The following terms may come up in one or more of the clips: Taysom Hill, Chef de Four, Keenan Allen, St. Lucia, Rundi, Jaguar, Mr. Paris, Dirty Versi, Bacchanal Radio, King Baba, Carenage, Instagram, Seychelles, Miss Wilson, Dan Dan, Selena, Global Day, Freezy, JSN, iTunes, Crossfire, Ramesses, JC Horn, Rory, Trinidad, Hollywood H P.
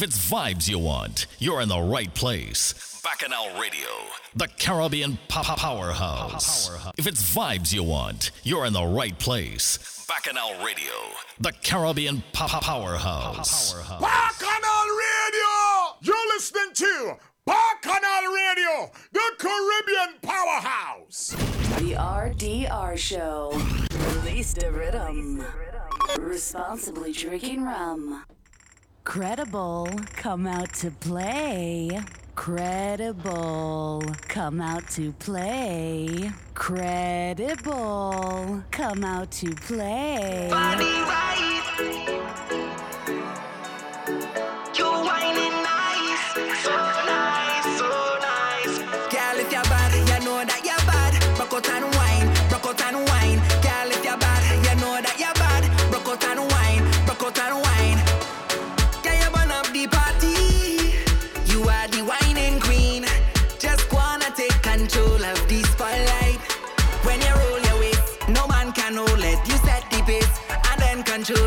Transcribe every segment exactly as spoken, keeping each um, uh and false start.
If it's vibes you want, you're in the right place. Bacchanal Radio, the Caribbean powerhouse. If it's vibes you want, you're in the right place. Bacchanal Radio, the Caribbean powerhouse. Bacchanal Radio! You're listening to Bacchanal Radio, the Caribbean powerhouse. The R D R Show. Release the rhythm. Responsibly drinking rum. Credible, come out to play. Credible, come out to play. Credible, come out to play. Body right. You whining nice, so nice, so nice. Girl, if you're bad, you know that you're bad. Rock out and wine, rock out and wine. Girl, if you're bad, you know that you're bad. Rock out and wine, rock out and wine. It's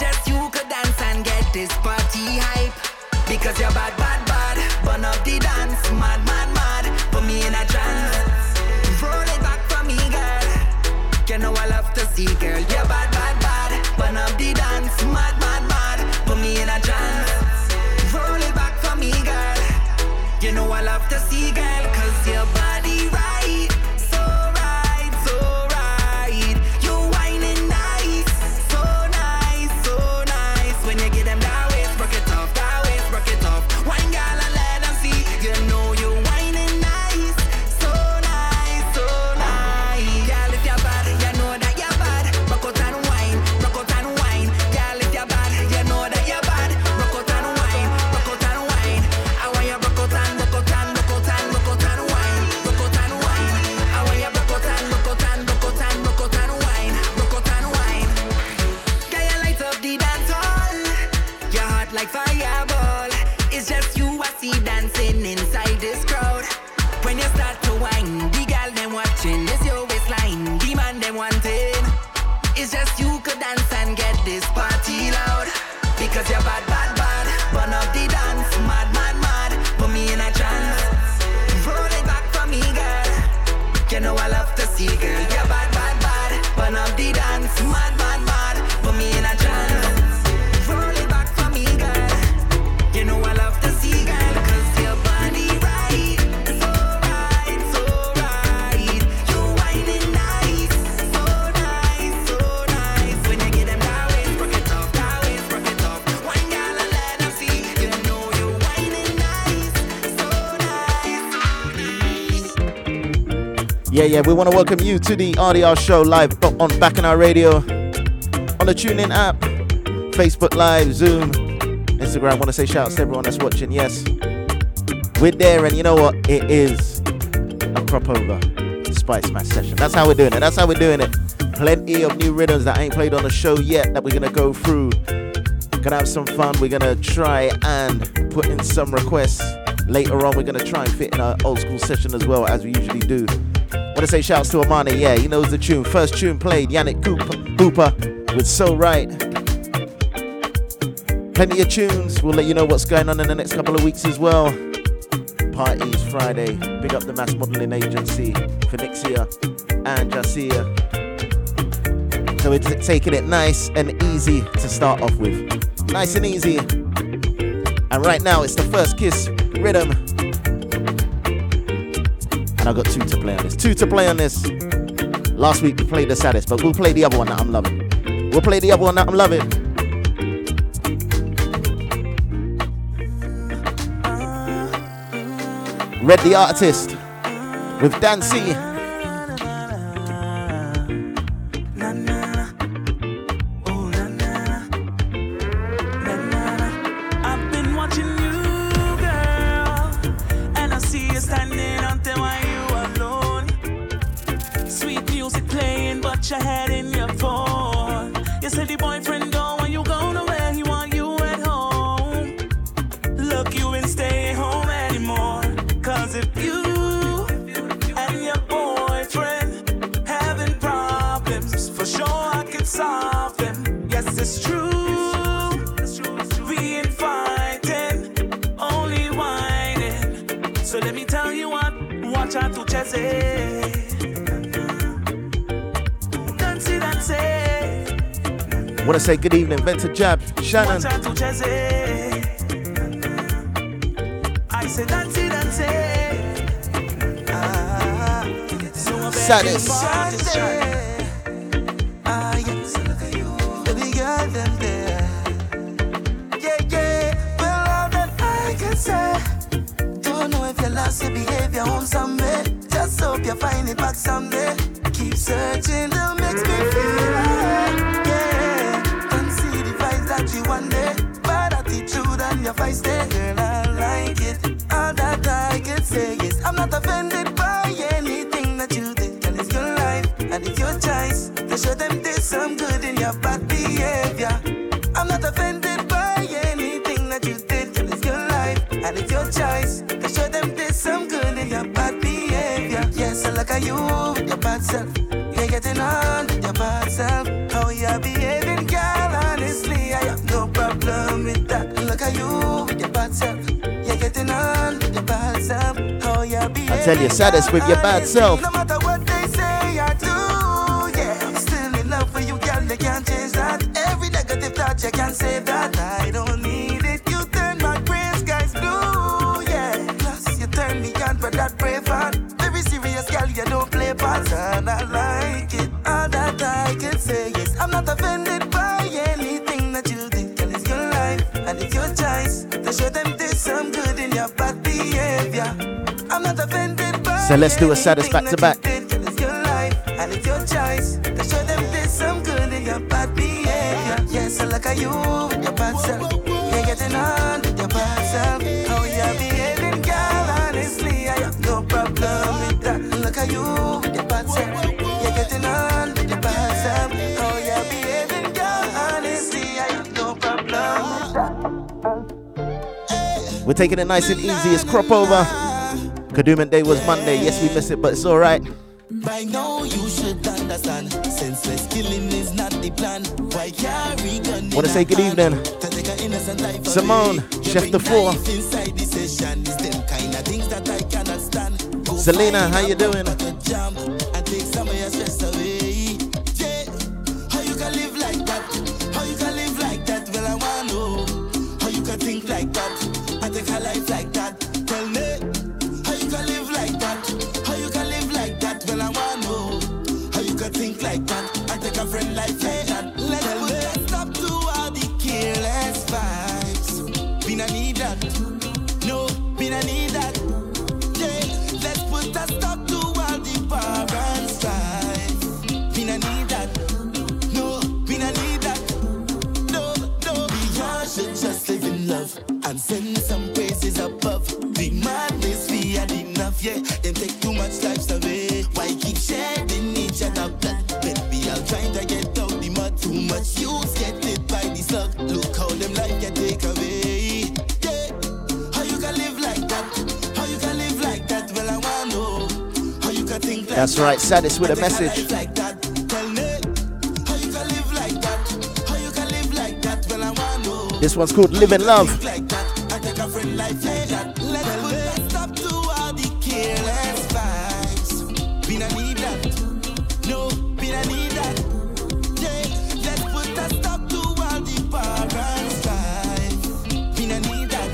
just you could dance and get this party hype. Because you're bad, bad, bad. Burn up the dance, mad, mad, mad. Put me in a trance. Roll it back for me, girl. You know I love to see, girl. You're bad, bad, bad. Burn up the dance, mad, mad, mad. Put me in a trance. Roll it back for me, girl. You know I love to see, girl. 'Cause your body right. So right, so right. Yeah, yeah, we want to welcome you to the R D R Show live on Bacchanal Radio, on the TuneIn app, Facebook Live, Zoom, Instagram. I want to say shout out to everyone that's watching. Yes, we're there, and you know what? It is a Crop Over Spice Smash session. That's how we're doing it. That's how we're doing it. Plenty of new rhythms that ain't played on the show yet that we're going to go through. Going to have some fun. We're going to try and put in some requests. Later on, we're going to try and fit in our old school session as well, as we usually do. I want to say shouts to Amani, yeah, he knows the tune. First tune played, Yannick Cooper, Cooper with So Right. Plenty of tunes, we'll let you know what's going on in the next couple of weeks as well. Parties Friday, big up the mass modeling agency, Phoenixia and Jassia. So we're t- taking it nice and easy to start off with. Nice and easy. And right now it's the First Kiss rhythm. I got two to play on this. Two to play on this. Last week we played the saddest, but we'll play the other one that I'm loving. We'll play the other one that I'm loving. Red the Artist with Danzy. It's true, it's true, it's true. Being fine. Acha tucheze, dance, dance. I want to say good evening, Venta Jab, Shannon. Acha tucheze. I say dance, dance. Ah, so Satis. Your behavior on someday. Just hope you find it back someday. Keep searching, that makes me feel like, yeah. Don't see the vibes that you want there. Bad attitude and your vice there. Girl, I like it. All that I can say is I'm not offended by anything that you did. And it's your life and it's your choice. To show them there's some good in your bad behavior. I'm not offended by anything that you did. And it's your life and it's your choice. Look at you with your bad self. You're getting on with your bad self. How you're behaving, girl, honestly, I have no problem with that. Look at you with your bad self. You're getting on with your bad self. How you're behaving, I tell you, saddest with your bad self. No matter what they say I do, yeah, I'm still in love for you, girl, you can't change that. Every negative thought, you can't save that. I don't need it, you turn my gray skies blue, yeah. Plus, you turn me on for that brave heart. Girl, you don't play parts and I like it. All that I can say is I'm not offended by anything that you did. Girl, it's your life and it's your choice. To show them there's some good in your bad behavior. I'm not offended by. So let's do a saddest back to back. Girl, it's your life and it's your choice. To show them there's some good in your bad behavior. Yes, I look at you with your bad self. You're getting on with your bad self. How you're behaving, girl, honestly, I have no problem. Look at you with your bad self. You're getting on with your bad self. How you're behaving, girl, honestly, I have no problem. We're taking it nice and easy. It's Crop Over. Kadooman Day was Monday. Yes, we missed it, but it's all right. By now you should understand. Senseless killing is not the plan. Why carry gun? Want to say good evening, Simone, Chef de Four. Selena, how you doing? Jam and take some of your stress away. Yeah. How you can live like that? How you can live like that? Well, I wanna know. How you can think like that? I take a life like that. Tell me. How you can live like that? How you can live like that? Well, I wanna know. How you can think like that? I take a friend like that. Let's put a stop to all the careless vibes. We don't need that. No, we don't need that. And send some praises above. The madness we had enough, yeah. Them take too much lives away. Why keep shedding each other blood? Baby, I'm trying to get out the mud. Too much use, get it by the slug. Look how them life can take away. Yeah. How you can live like that? How you can live like that? Well, I wanna know. How you can think like that? That's right, saddest with a message. Like that. Tell me. How you can live like that? How you can live like that? Well, I wanna know. This one's called Live in Love. Life like that, let's put a stop to all the careless vibes. We don't need that, no, we don't need that. Yeah, let's put a stop to all the parents' vibes. We don't need that,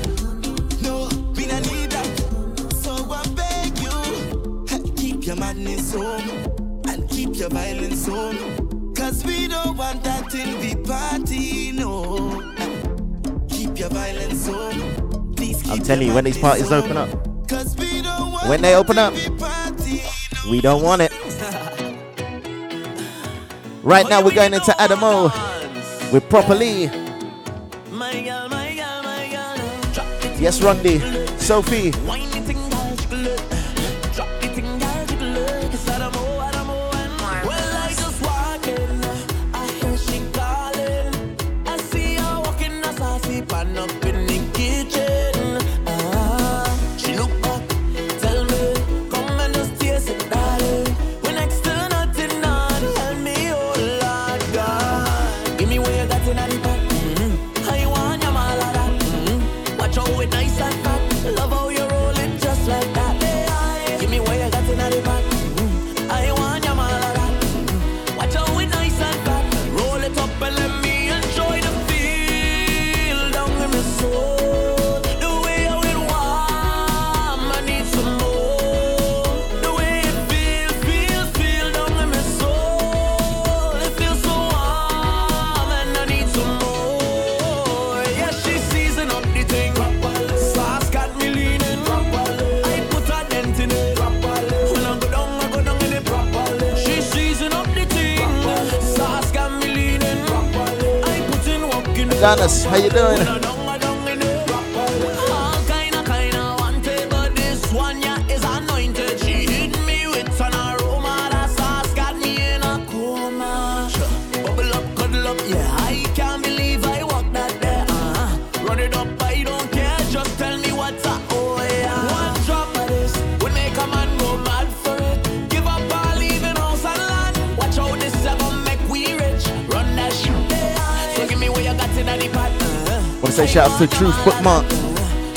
no, we don't need that. So I beg you, keep your madness home and keep your violence home. Cause we don't want that till we party, no. Keep your violence home. I'm telling you, when these parties open up, when they open up, we don't want it. Right now, we're going into Adamo with Properly. Yes, Rundi, Sophie. Nice and fat, love how you roll it just like that. Give me where you Adonis, how you doing? Say shout out to Truth Bookmark.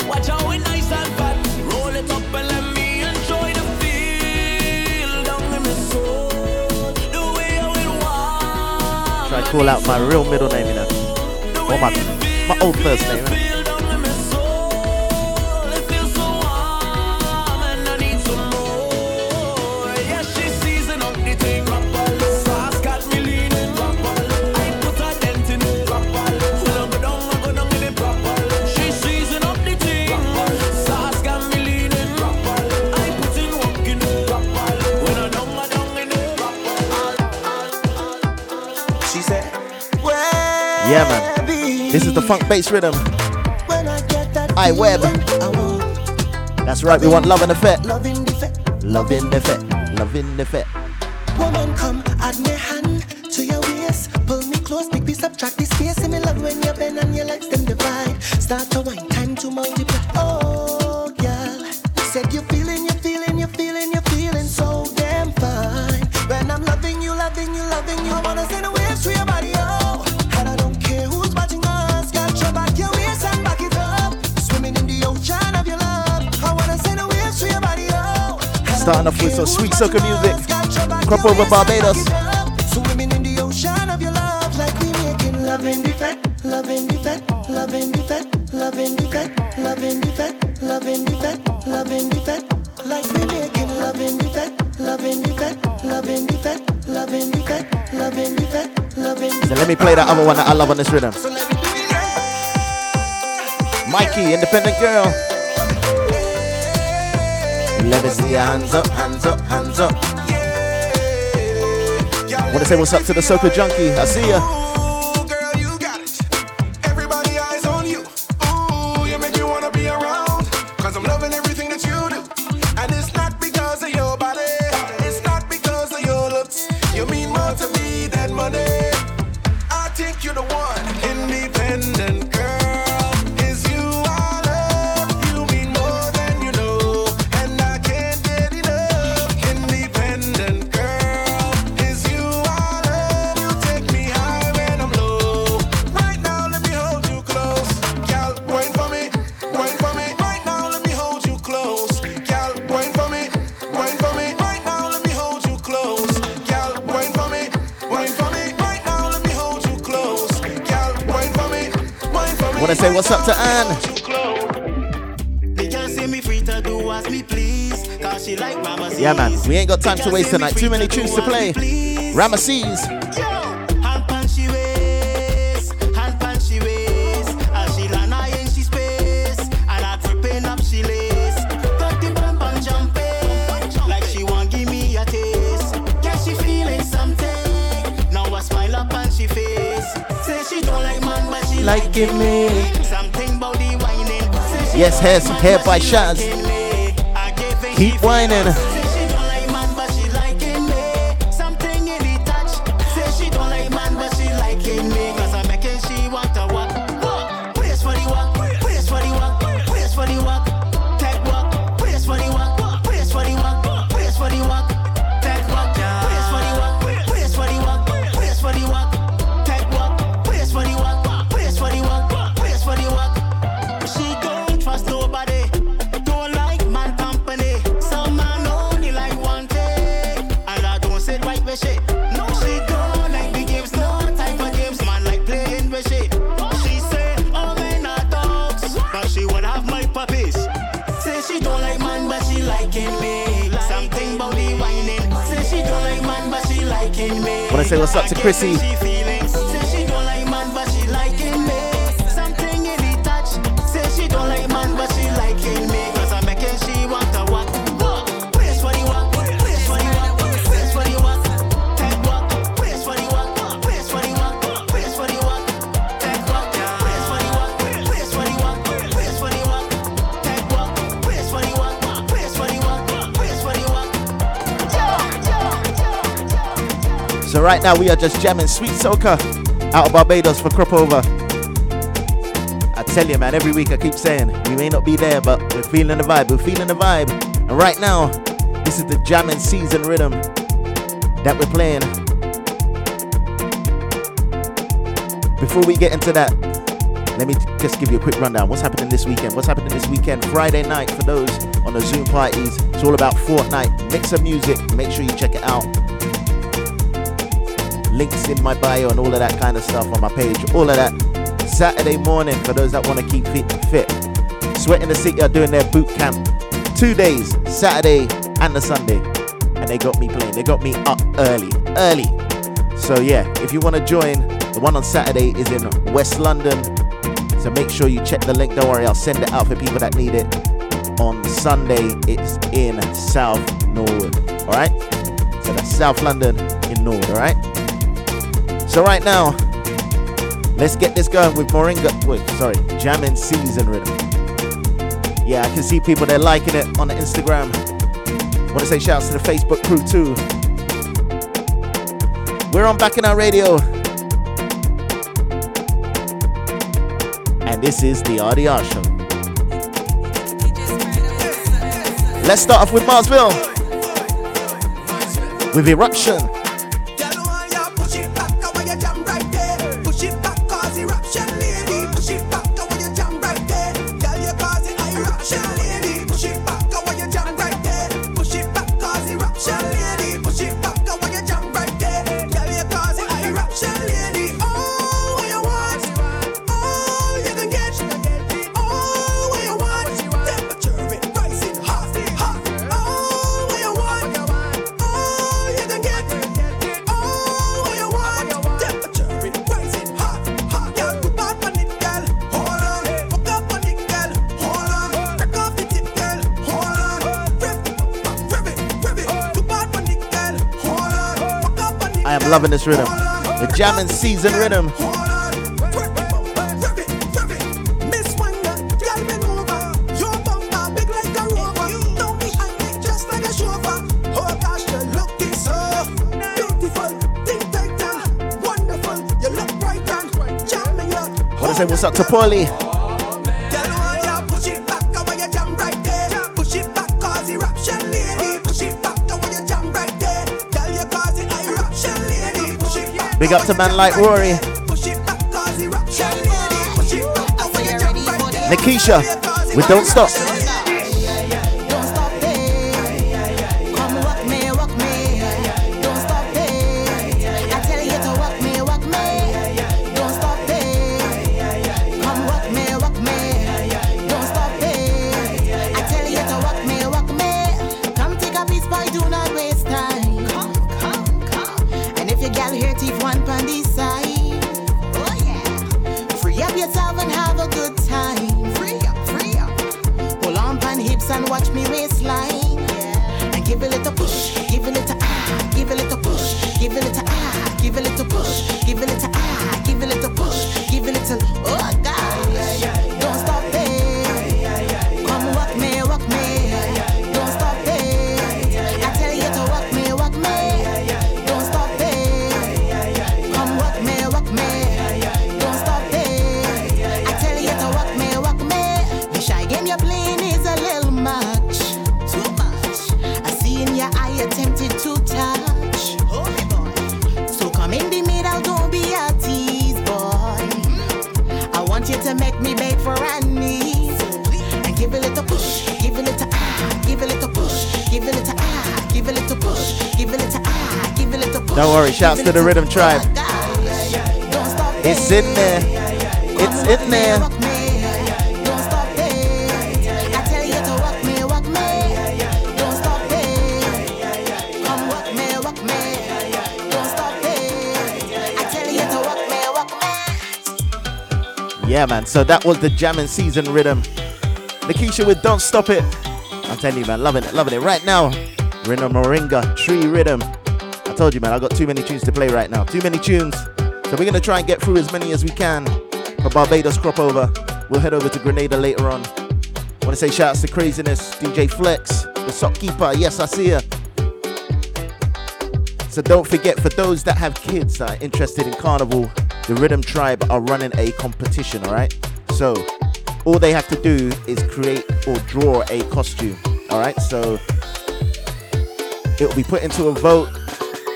Watch out with nice and bad. Roll it up and let me enjoy the feel. Down in my soul, the way I will walk. Try to call out my real middle name, you know. Or my, my old first name, you know. Yeah, man. This is the funk bass rhythm. I web. That's right, we want love and effect. Love in effect. Love in effect. Love in effect. Woman, come, add my hand to your waist. Pull me close, make me subtract this face. In me love when you bend and your legs them divide. Start to wine, time to multiply. Oh, girl. Said you're feeling, you're feeling, you're feeling, you're feeling so damn fine. When I'm loving you, loving you, loving you, I wanna send a wave to your body. Starting off with some sweet soca music. Crop Over Barbados. Swimming in the ocean of your love, like we making love in the fat, love in the fat, love in the fat, love in the fat, love in the fat, love in the fat, love in the fat, like we making love in the fat, love in the fat, love in the fat, love in the fat, love in the fat, love in the fat. So let me play that other one that I love on this rhythm. Mikey, Independent Girl. Let us see your hands up, hands up, hands up. Yeah. Wanna say what's up to the Soca Junkie? I see ya. Ooh, girl, you got it. Everybody eyes on you. Ooh, you make me wanna be around. Cause I'm loving everything that you do. And it's not because of your body. It's not because of your looks. You mean more to me than money. I think you're the one. Independent girl. I say what's up to Anne. They can't see me free to do as me please. Cause she like Ramesses. Yeah, man, we ain't got time to waste tonight. Too many tunes to play. Ramesses. Hand pan she ways, hand pan she ways. As she land I ain't she space. And I tripping up she lays. Got the bump and jumping. Like she won't give me a taste. Can she feeling something? Now I smile up and she face. Say she don't like man, but she like give me something about the whining. Yes, hair, hair by Shaz. Keep whining. She don't like man, but she liking me. Something in the touch. Say she don't like man, but she liking me. Cause I'm making she want to walk. Walk, praise for the walk, praise for the walk, praise for the walk, tech walk, praise for the walk, praise for the walk, praise for the walk, tech walk, praise for the walk, praise for the walk, praise for the walk. Wanna say what's up to Chrissy? She don't like man, but she liking me. Something in the touch. Say she don't like man, but she liking me. Cause I'm making she want to walk. Walk, praise for the walk, praise for the walk, praise for the walk, tech walk, praise for the walk, praise for the walk, praise for the walk, tech walk. So right now we are just jamming sweet soca out of Barbados for Crop Over. I tell you, man, every week I keep saying we may not be there, but we're feeling the vibe. We're feeling the vibe. And right now, this is the jamming season rhythm that we're playing. Before we get into that, let me just give you a quick rundown. What's happening this weekend? What's happening this weekend? Friday night for those on the Zoom parties. It's all about Fortnite. Mix of music. Make sure you check it out. Links in my bio and all of that kind of stuff on my page. All of that. Saturday morning for those that want to keep fit. Sweat in the City are doing their boot camp. Two days, Saturday and the Sunday. And they got me playing. They got me up early. Early. So yeah, if you want to join, the one on Saturday is in West London. So make sure you check the link. Don't worry, I'll send it out for people that need it. On Sunday, it's in South Norwood, all right? So that's South London in Norwood, all right? So right now, let's get this going with Moringa, wait, sorry, Jamming Season Rhythm. Yeah, I can see people, they're liking it on the Instagram. Want to say shout outs to the Facebook crew too. We're on Bacchanal Radio. This is the R D R Show. Let's start off with Marsville with Eruption. Loving this rhythm, the jamming season rhythm. I want to say what's up to Paulie. Big up to man like Rory. Nikisha, we don't stop. Shouts to the Rhythm Tribe. It's in there. It's in there. Yeah, man. So that was the jamming season rhythm. Lakeisha with Don't Stop It. I'm telling you, man. Loving it. Loving it. Right now, Rina Moringa, Tree Rhythm. I told you, man, I've got too many tunes to play right now. Too many tunes. So we're going to try and get through as many as we can for Barbados Crop Over. We'll head over to Grenada later on. I want to say shout-outs to Craziness, D J Flex, the Sock Keeper. Yes, I see her. So So don't forget, for those that have kids that are interested in carnival, the Rhythm Tribe are running a competition, all right? So all they have to do is create or draw a costume, all right? So it'll be put into a vote.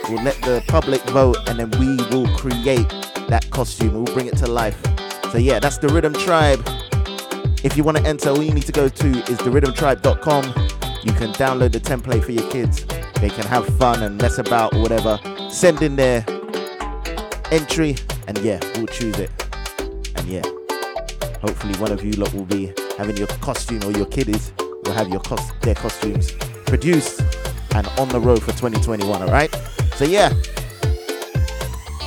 We'll let the public vote, and then we will create that costume. We'll bring it to life. So yeah, that's the Rhythm Tribe. If you want to enter, all you need to go to is the rhythm tribe dot com. You can download the template for your kids. They can have fun and mess about or whatever. Send in their entry, and yeah, we'll choose it. And yeah, hopefully one of you lot will be having your costume, or your kiddies will have your cost- their costumes produced and on the road for twenty twenty-one, all right? So yeah,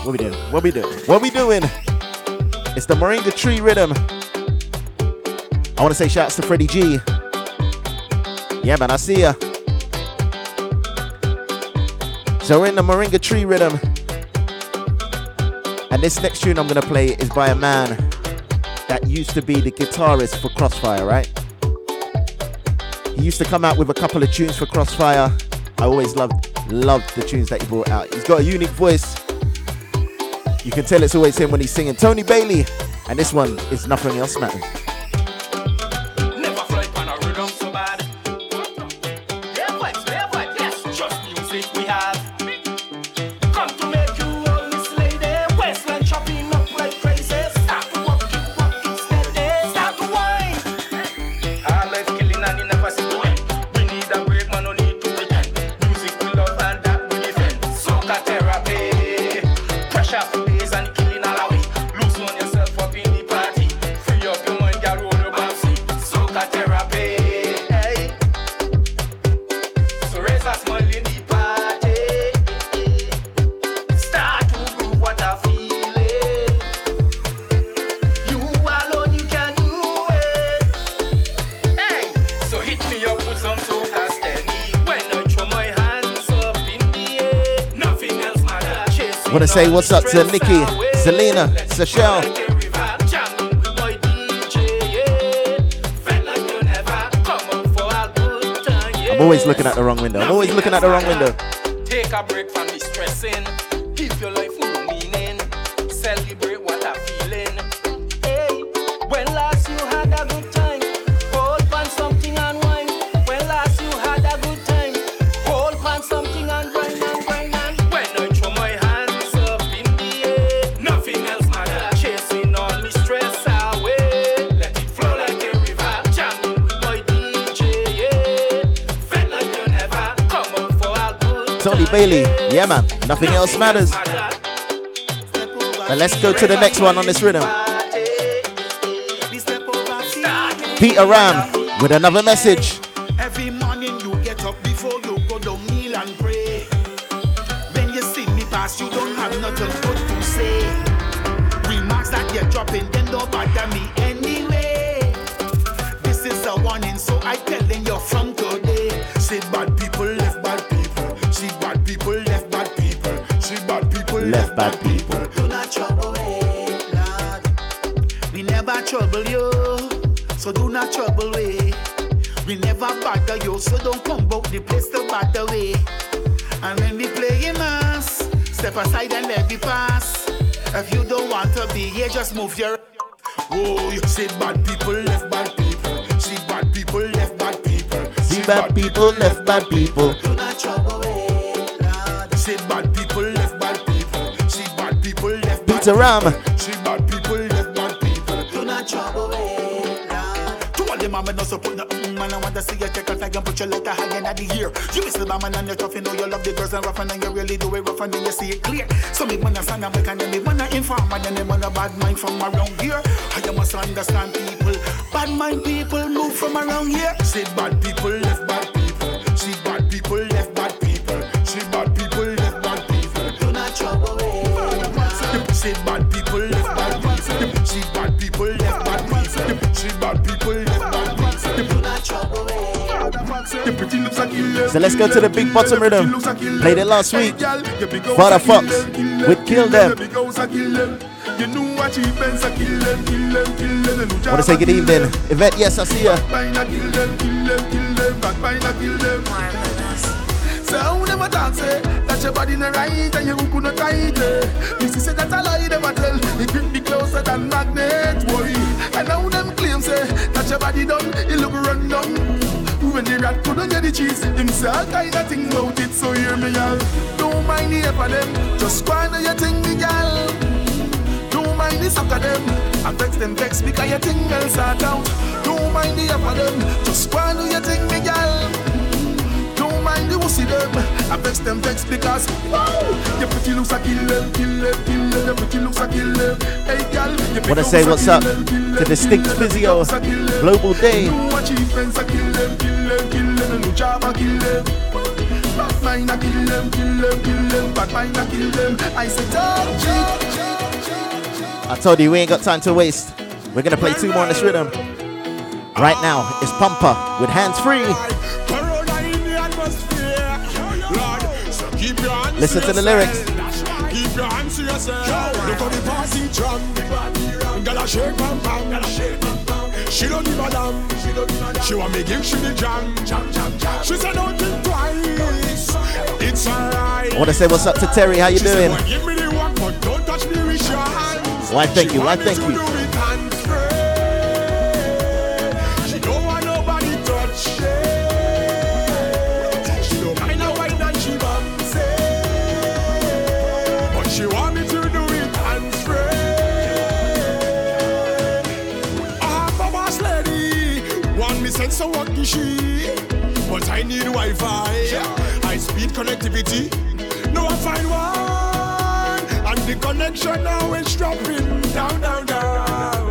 what we doing? What we doing? What we doing? It's the Moringa Tree Rhythm. I want to say shouts to Freddie G. Yeah, man, I see ya. So we're in the Moringa Tree Rhythm. And this next tune I'm going to play is by a man that used to be the guitarist for Crossfire, right? He used to come out with a couple of tunes for Crossfire. I always loved, loved the tunes that he brought out. He's got a unique voice. You can tell it's always him when he's singing. Tony Bailey. And this one is Nothing Else Matters. Say what's up to Nikki, Selena, Seychelles. I'm always looking at the wrong window. I'm always looking at the wrong window. Take a break from the stressing. Keep your life full of meaning. Celebrate what I'm feeling. Hey, when last you had a good time, hold on something and wine. When last you had a good time, hold on something and wine. Bailey, yeah man, nothing else matters. But let's go to the next one on this rhythm. Peter Ram with another message. Every morning you get up before you go down, kneel and pray. When you see me pass, you don't have nothing good to say. Remarks that you're dropping, then don't bother me anyway. This is a warning, so I telling you from today. Say bad people left bad people. See bad people, left bad people. See bad people, left, left bad people. Do not trouble me, Lord. We never trouble you, so do not trouble me. We never bother you, so don't come about the place to bother we. And when we play in us, step aside and let me pass. If you don't want to be here, just move your... Oh, you see bad people, left bad people. See bad people, left bad people. See bad people, left bad people. Do not trouble me. See bad people, left bad people. See bad people, left bad people. Ram. See bad people, left bad people. Do not trouble it, Lord. To all the mama, no support, no mm, man. I want to see you take a flag and put your letter hanging at the ear. You miss the mama and you're tough, you know you love the girls and rough, and you really do it rough, and then you see it clear. So me wanna stand and make, and then me wanna inform, and then me wanna bad mind from around here. I must understand people. Bad mind people move from around here. See bad people, left bad people. See bad people, left bad people. See bad people. Trouble with see bad people, left bad people. See bad people, left bad people. See bad people, left bad people. Do not trouble with. So let's go to the big bottom rhythm. Played it last week. Father Fox would kill them. Wanna say good evening, Yvette? Yes, I see ya. Say I will never talk, say that your body no right and your hook no tight. You see, say that a lie them a tell. It grip me closer than magnet. Worry, and now them claim say that your body done, it look run down. When the rat couldn't get the cheese, him say all kind of thing about it. So hear me, y'all. Don't mind the help of them, just go and do your thing, me gal. Don't mind the suck of them, and vex them vex because your thing else are down. Don't mind the help of them, just go and do your thing, me gal. Mind you see them, I vex them vex because oh, your pretty looks a killer, killer, killer. Your pretty looks a killer. Hey girl, your pretty looks a killer. What's up to Distinct Physio Global Day? My friends a killer, killer, killer. No job a killer. Bad mind a killer, killer, killer. Bad mind a killer. I said, I told you we ain't got time to waste. We're gonna play two more on this rhythm. Right now, it's Pumper with Hands Free. Listen to the lyrics. Keep your hands to yourself. Look at the passing tram. Gotta shake pam pam. Gotta shake pam pam. She don't give a damn. She want me give she the jam. Jam jam jam. She said don't think twice. It's alright. I want to say what's up to Terry. How you doing? Give me the one, but don't touch me with your hands. Why thank you? Why thank you? She don't want nobody touch. So what is she? But I need Wi-Fi, yeah. High speed connectivity. Now I find one, and the connection now is dropping down, down, down.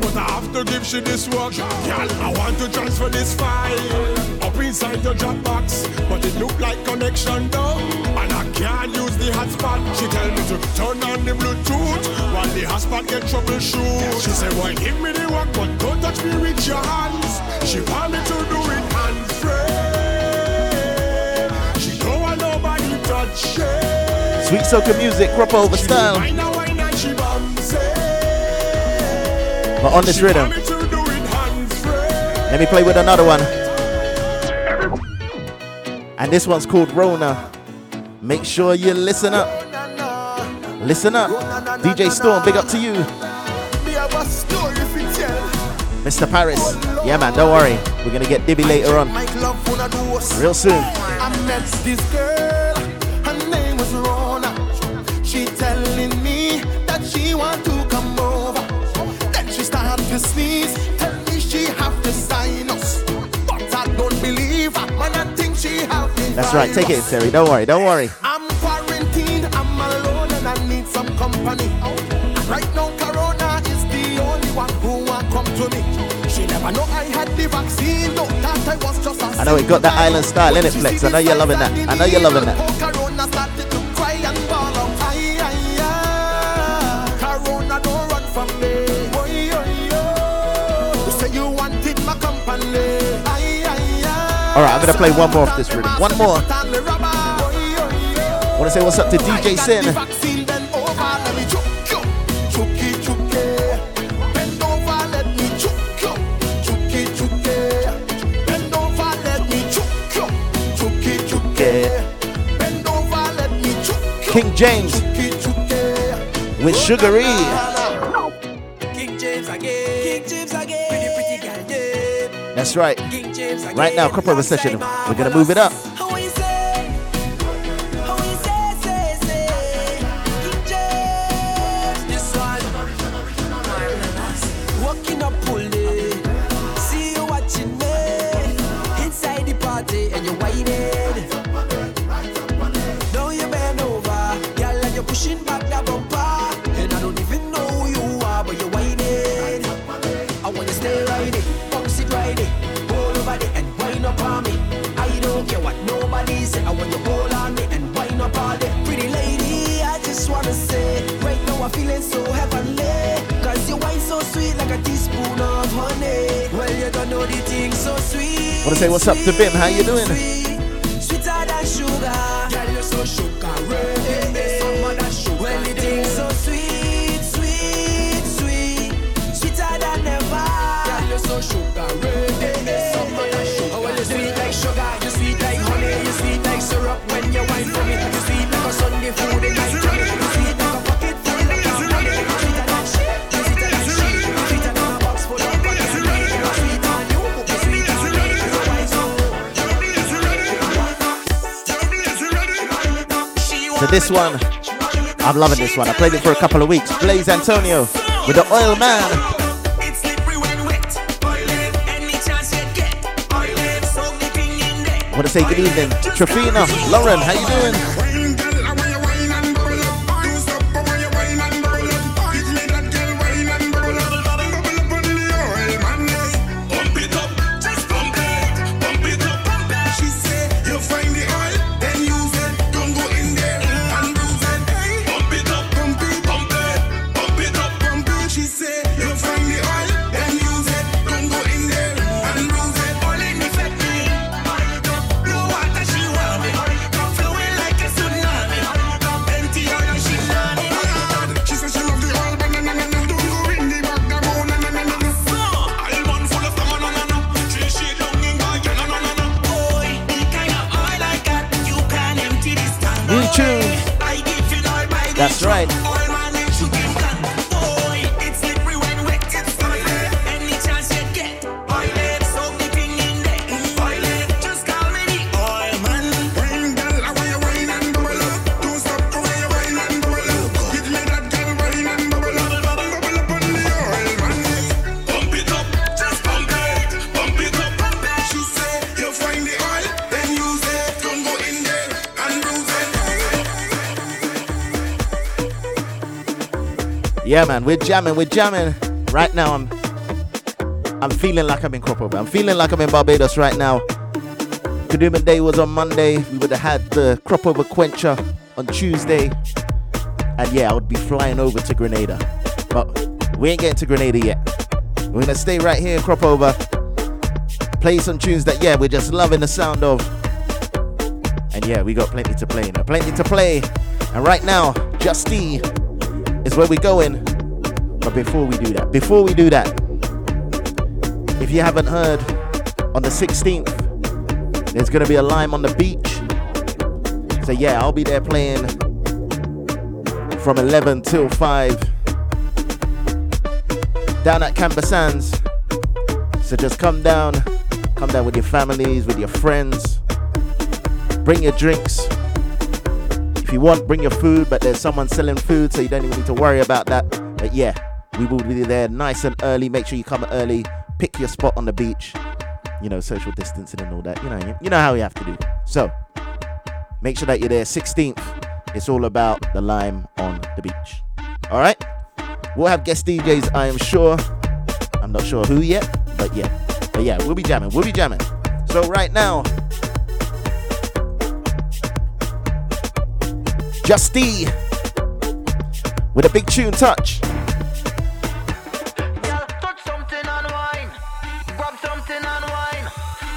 But I have to give she this work, girl. I want to transfer this file up inside the Dropbox, but it look like connection down, and I can't use the hotspot. She tell me to turn on the Bluetooth while the hotspot get troubleshoot. She say, "Well, give me the work, but don't touch me with your hands." She want me to do it hands-free. She don't want nobody touch. Sweet soca music, crop over style. But on this rhythm, let me play with another one. And this one's called Rona. Make sure you listen up. Listen up. D J Storm, big up to you. Mister Paris. Yeah, man, don't worry. We're going to get Dibby later on. Real soon. I met this girl. Her name was Rona. She telling me that she want to come over. Then she start to sneeze. Tell me she have the sinus. But I don't believe her. Man, I think she have the virus. That's right. Take it, Terry. Don't worry. Don't worry. I'm quarantined. I'm alone and I need some company. Right now, Corona is the only one who will come to me. I know I had the vaccine, no, that I was just a I know it got that island style in it, Flex. I know you're loving that. I know you're loving that. Corona started to cry and ball out. Aye, aye, aye. Corona don't run from me. Oy, oy, oy. You say you wanted my company. Aye, aye, aye. All right, I'm going to play one more of this rhythm. One more. I want to say what's up to D J Sin. King James with Sugary. King James again. King James again. Pretty, pretty girl, yeah. That's right. King James again. Right now, crop over session. We're gonna move it up. I want to say what's up to Bim, how you doing? Sweeter than sugar. Girl, you're so sugar. Well, it is so sweet, sweet, sweet. Sweeter than ever. Girl, you're so sugar. Well, you're sweet like sugar. You're sweet like honey. You're sweet like syrup. So this one, I'm loving this one. I played it for a couple of weeks. Blaze Antonio with the Oil Man. I want to say good evening, Trafina, Lauren, how you doing? Yeah, man, we're jamming, we're jamming. Right now, I'm I'm feeling like I'm in Crop Over. I'm feeling like I'm in Barbados right now. Kaduma Day was on Monday. We would have had the Crop Over Quencher on Tuesday. And yeah, I would be flying over to Grenada. But we ain't getting to Grenada yet. We're going to stay right here in Crop Over. Play some tunes that, yeah, we're just loving the sound of. And yeah, we got plenty to play, you know, plenty to play. And right now, Justy is where we're going. But before we do that, before we do that, if you haven't heard, on the sixteenth, there's going to be a Lime on the Beach. So yeah, I'll be there playing from eleven till five down at Camber Sands. So just come down, come down with your families, with your friends. Bring your drinks. If you want, bring your food, but there's someone selling food, so you don't even need to worry about that. But yeah, we will be there nice and early. Make sure you come early, pick your spot on the beach, you know, social distancing and all that. You know, you know how you have to do. So make sure that you're there. sixteenth, it's all about the Lime on the Beach. All right, we'll have guest D Js, I am sure. I'm not sure who yet, but yeah, but yeah, we'll be jamming, we'll be jamming. So right now, Justy with a big tune touch. Yeah, touch something and wine. Grab something and wine.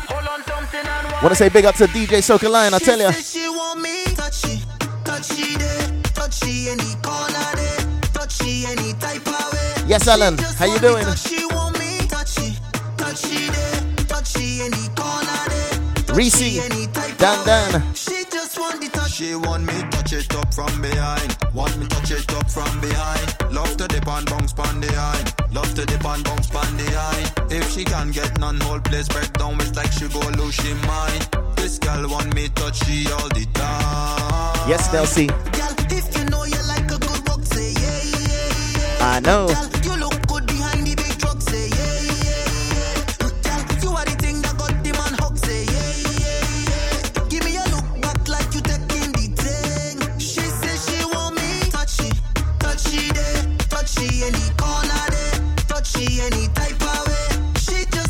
Hold on something and wine. Wanna say big up to D J Soca Lion, I tell ya. She said she want me touchy, touchy there, touchy any corner there, touchy any type of way. Yes, Alan, how you doing? She want me touchy, touchy there, touchy any corner there. Reese, Dan Dan. She just want the touch. She want me touchy. Touch it up from behind, want me touch it up from behind. Love to dip on bounce pan behind, love to dip on bounce pan behind. If she can get none, whole place break down. It's like she go lose she mind. This girl want me touch she all the time. Yes, they'll see. Girl, if you know you like a good box, say yeah, yeah, yeah. I know. Girl, you look good behind the big truck, say yeah, yeah, yeah. Girl, you are the thing that got the man hook, say yeah, yeah, yeah. Give me a look back like you take.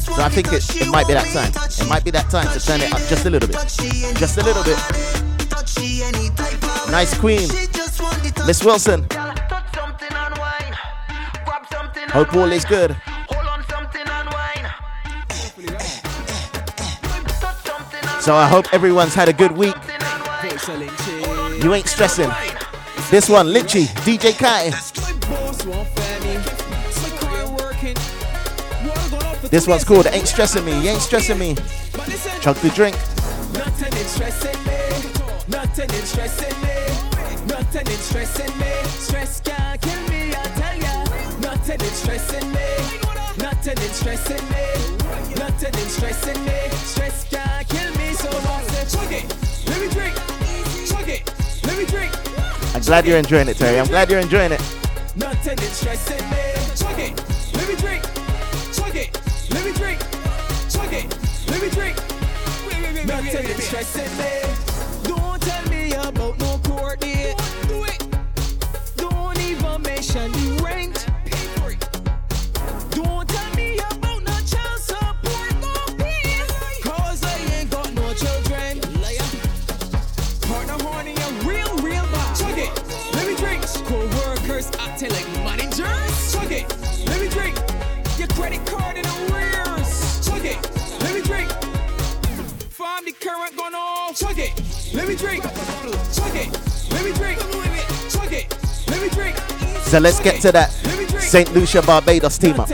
So I think it, it might be that time. It might be that time to turn it up just a little bit. Just a little bit. Nice queen. Miss Wilson. Hope all is good. So I hope everyone's had a good week. You ain't stressing. This one, Lynchy, D J Kai. This one's called Ain't Stressing Me, You Ain't Stressing Me. Chug the drink. Nothing is stressing me, nothing is stressing me, nothing is stressing me. Stress can't kill me, I tell ya. Nothing is stressing me, nothing is stressing me, nothing is stressing me. Stress can't kill me, so I said, chug it, let me drink, chug it, let me drink. glad you're enjoying it, Terry. I'm glad you're enjoying it. Don't tell me about no court date. Do it. Don't even mention the rent. Don't tell me about no child support, no peace. Cause I ain't got no children. Partner horny, a real, real vibe. Chug it, let me drink. Co-workers acting like managers. Chug it, let me drink. Your credit card in arrears. Chug it, let me drink. Find the current going on. Chug it, let me drink. Chug it, let me drink. Chug it, let me drink. So let's get to that Saint Lucia Barbados team up.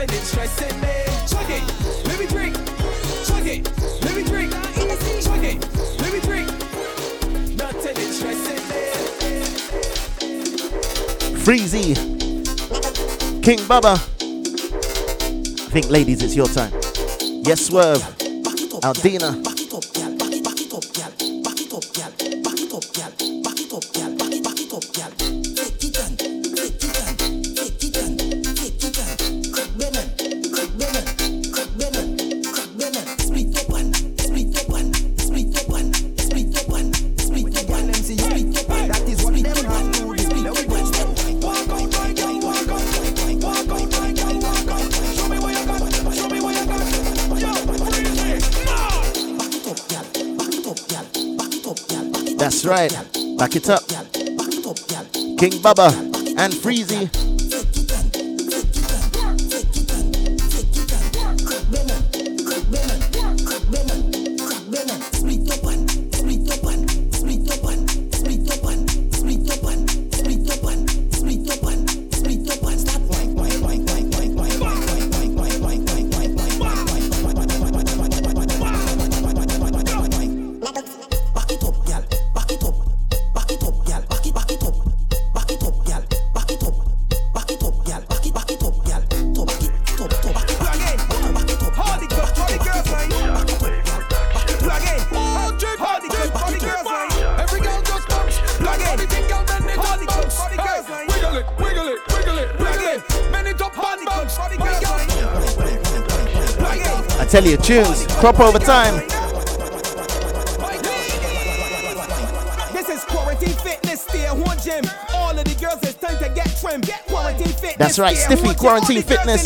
Freezy, King Baba. I think, ladies, it's your time. Yes, Swerve, Aldina. Right, back it up. King Baba and Freezy. Tell you tunes, crop over time. This is quarantine fitness, stay at home gym. All of the girls, it's time to get trim. Get quarantine fitness. That's right, Stiffy, quarantine fitness.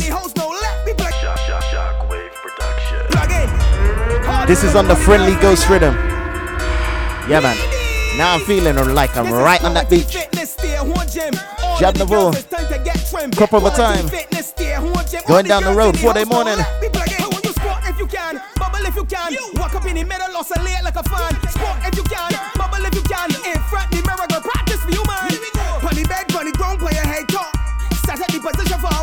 This is on the friendly ghost rhythm. Yeah, man. Now I'm feeling like I'm right on that beach. Jab Navo, crop over time. Going down the road, four day morning. Walk up in the middle, lost a late like a fan. Sport if you can, bubble if you can. In front the mirror, go practice for you, man. Bunny bed, bunny ground, play a head talk. Set at the position for a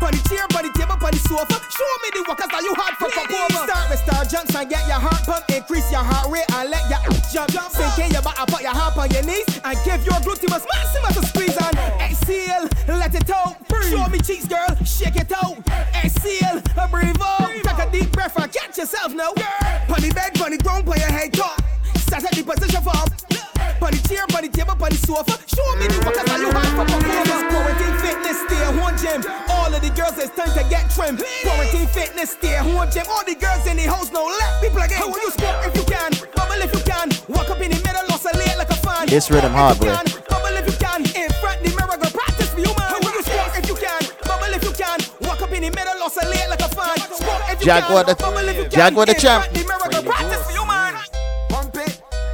bunny chair, bunny table, bunny sofa. Show me the workers that you had for pop over. Start with star jumps and get your heart pump. Increase your heart rate and let your jump. Sink in your butt, put your hop on your knees. And give your gluteus maximus a squeeze. And exhale, let it out. Show me cheeks, girl, shake it out. Exhale, breathe out. Take a deep breath and catch yourself now. Bunny bed, bunny ground, play a head talk. Set at the position for a bunny chair, bunny table, bunny sofa. Show me the fuckers that you have for performance. Quarantine fitness, stay at home gym. All of the girls, it's time to get trimmed. Quarantine fitness, stay at home gym. All the girls in the house, now let me plug in. How will you smoke if you can? Bubble if you can. Walk up in the middle, lost a late like a fan. This rhythm hard, bro. Bubble if you can. In front the mirror, go practice for you, man. Jaguar the Jaguar the champ.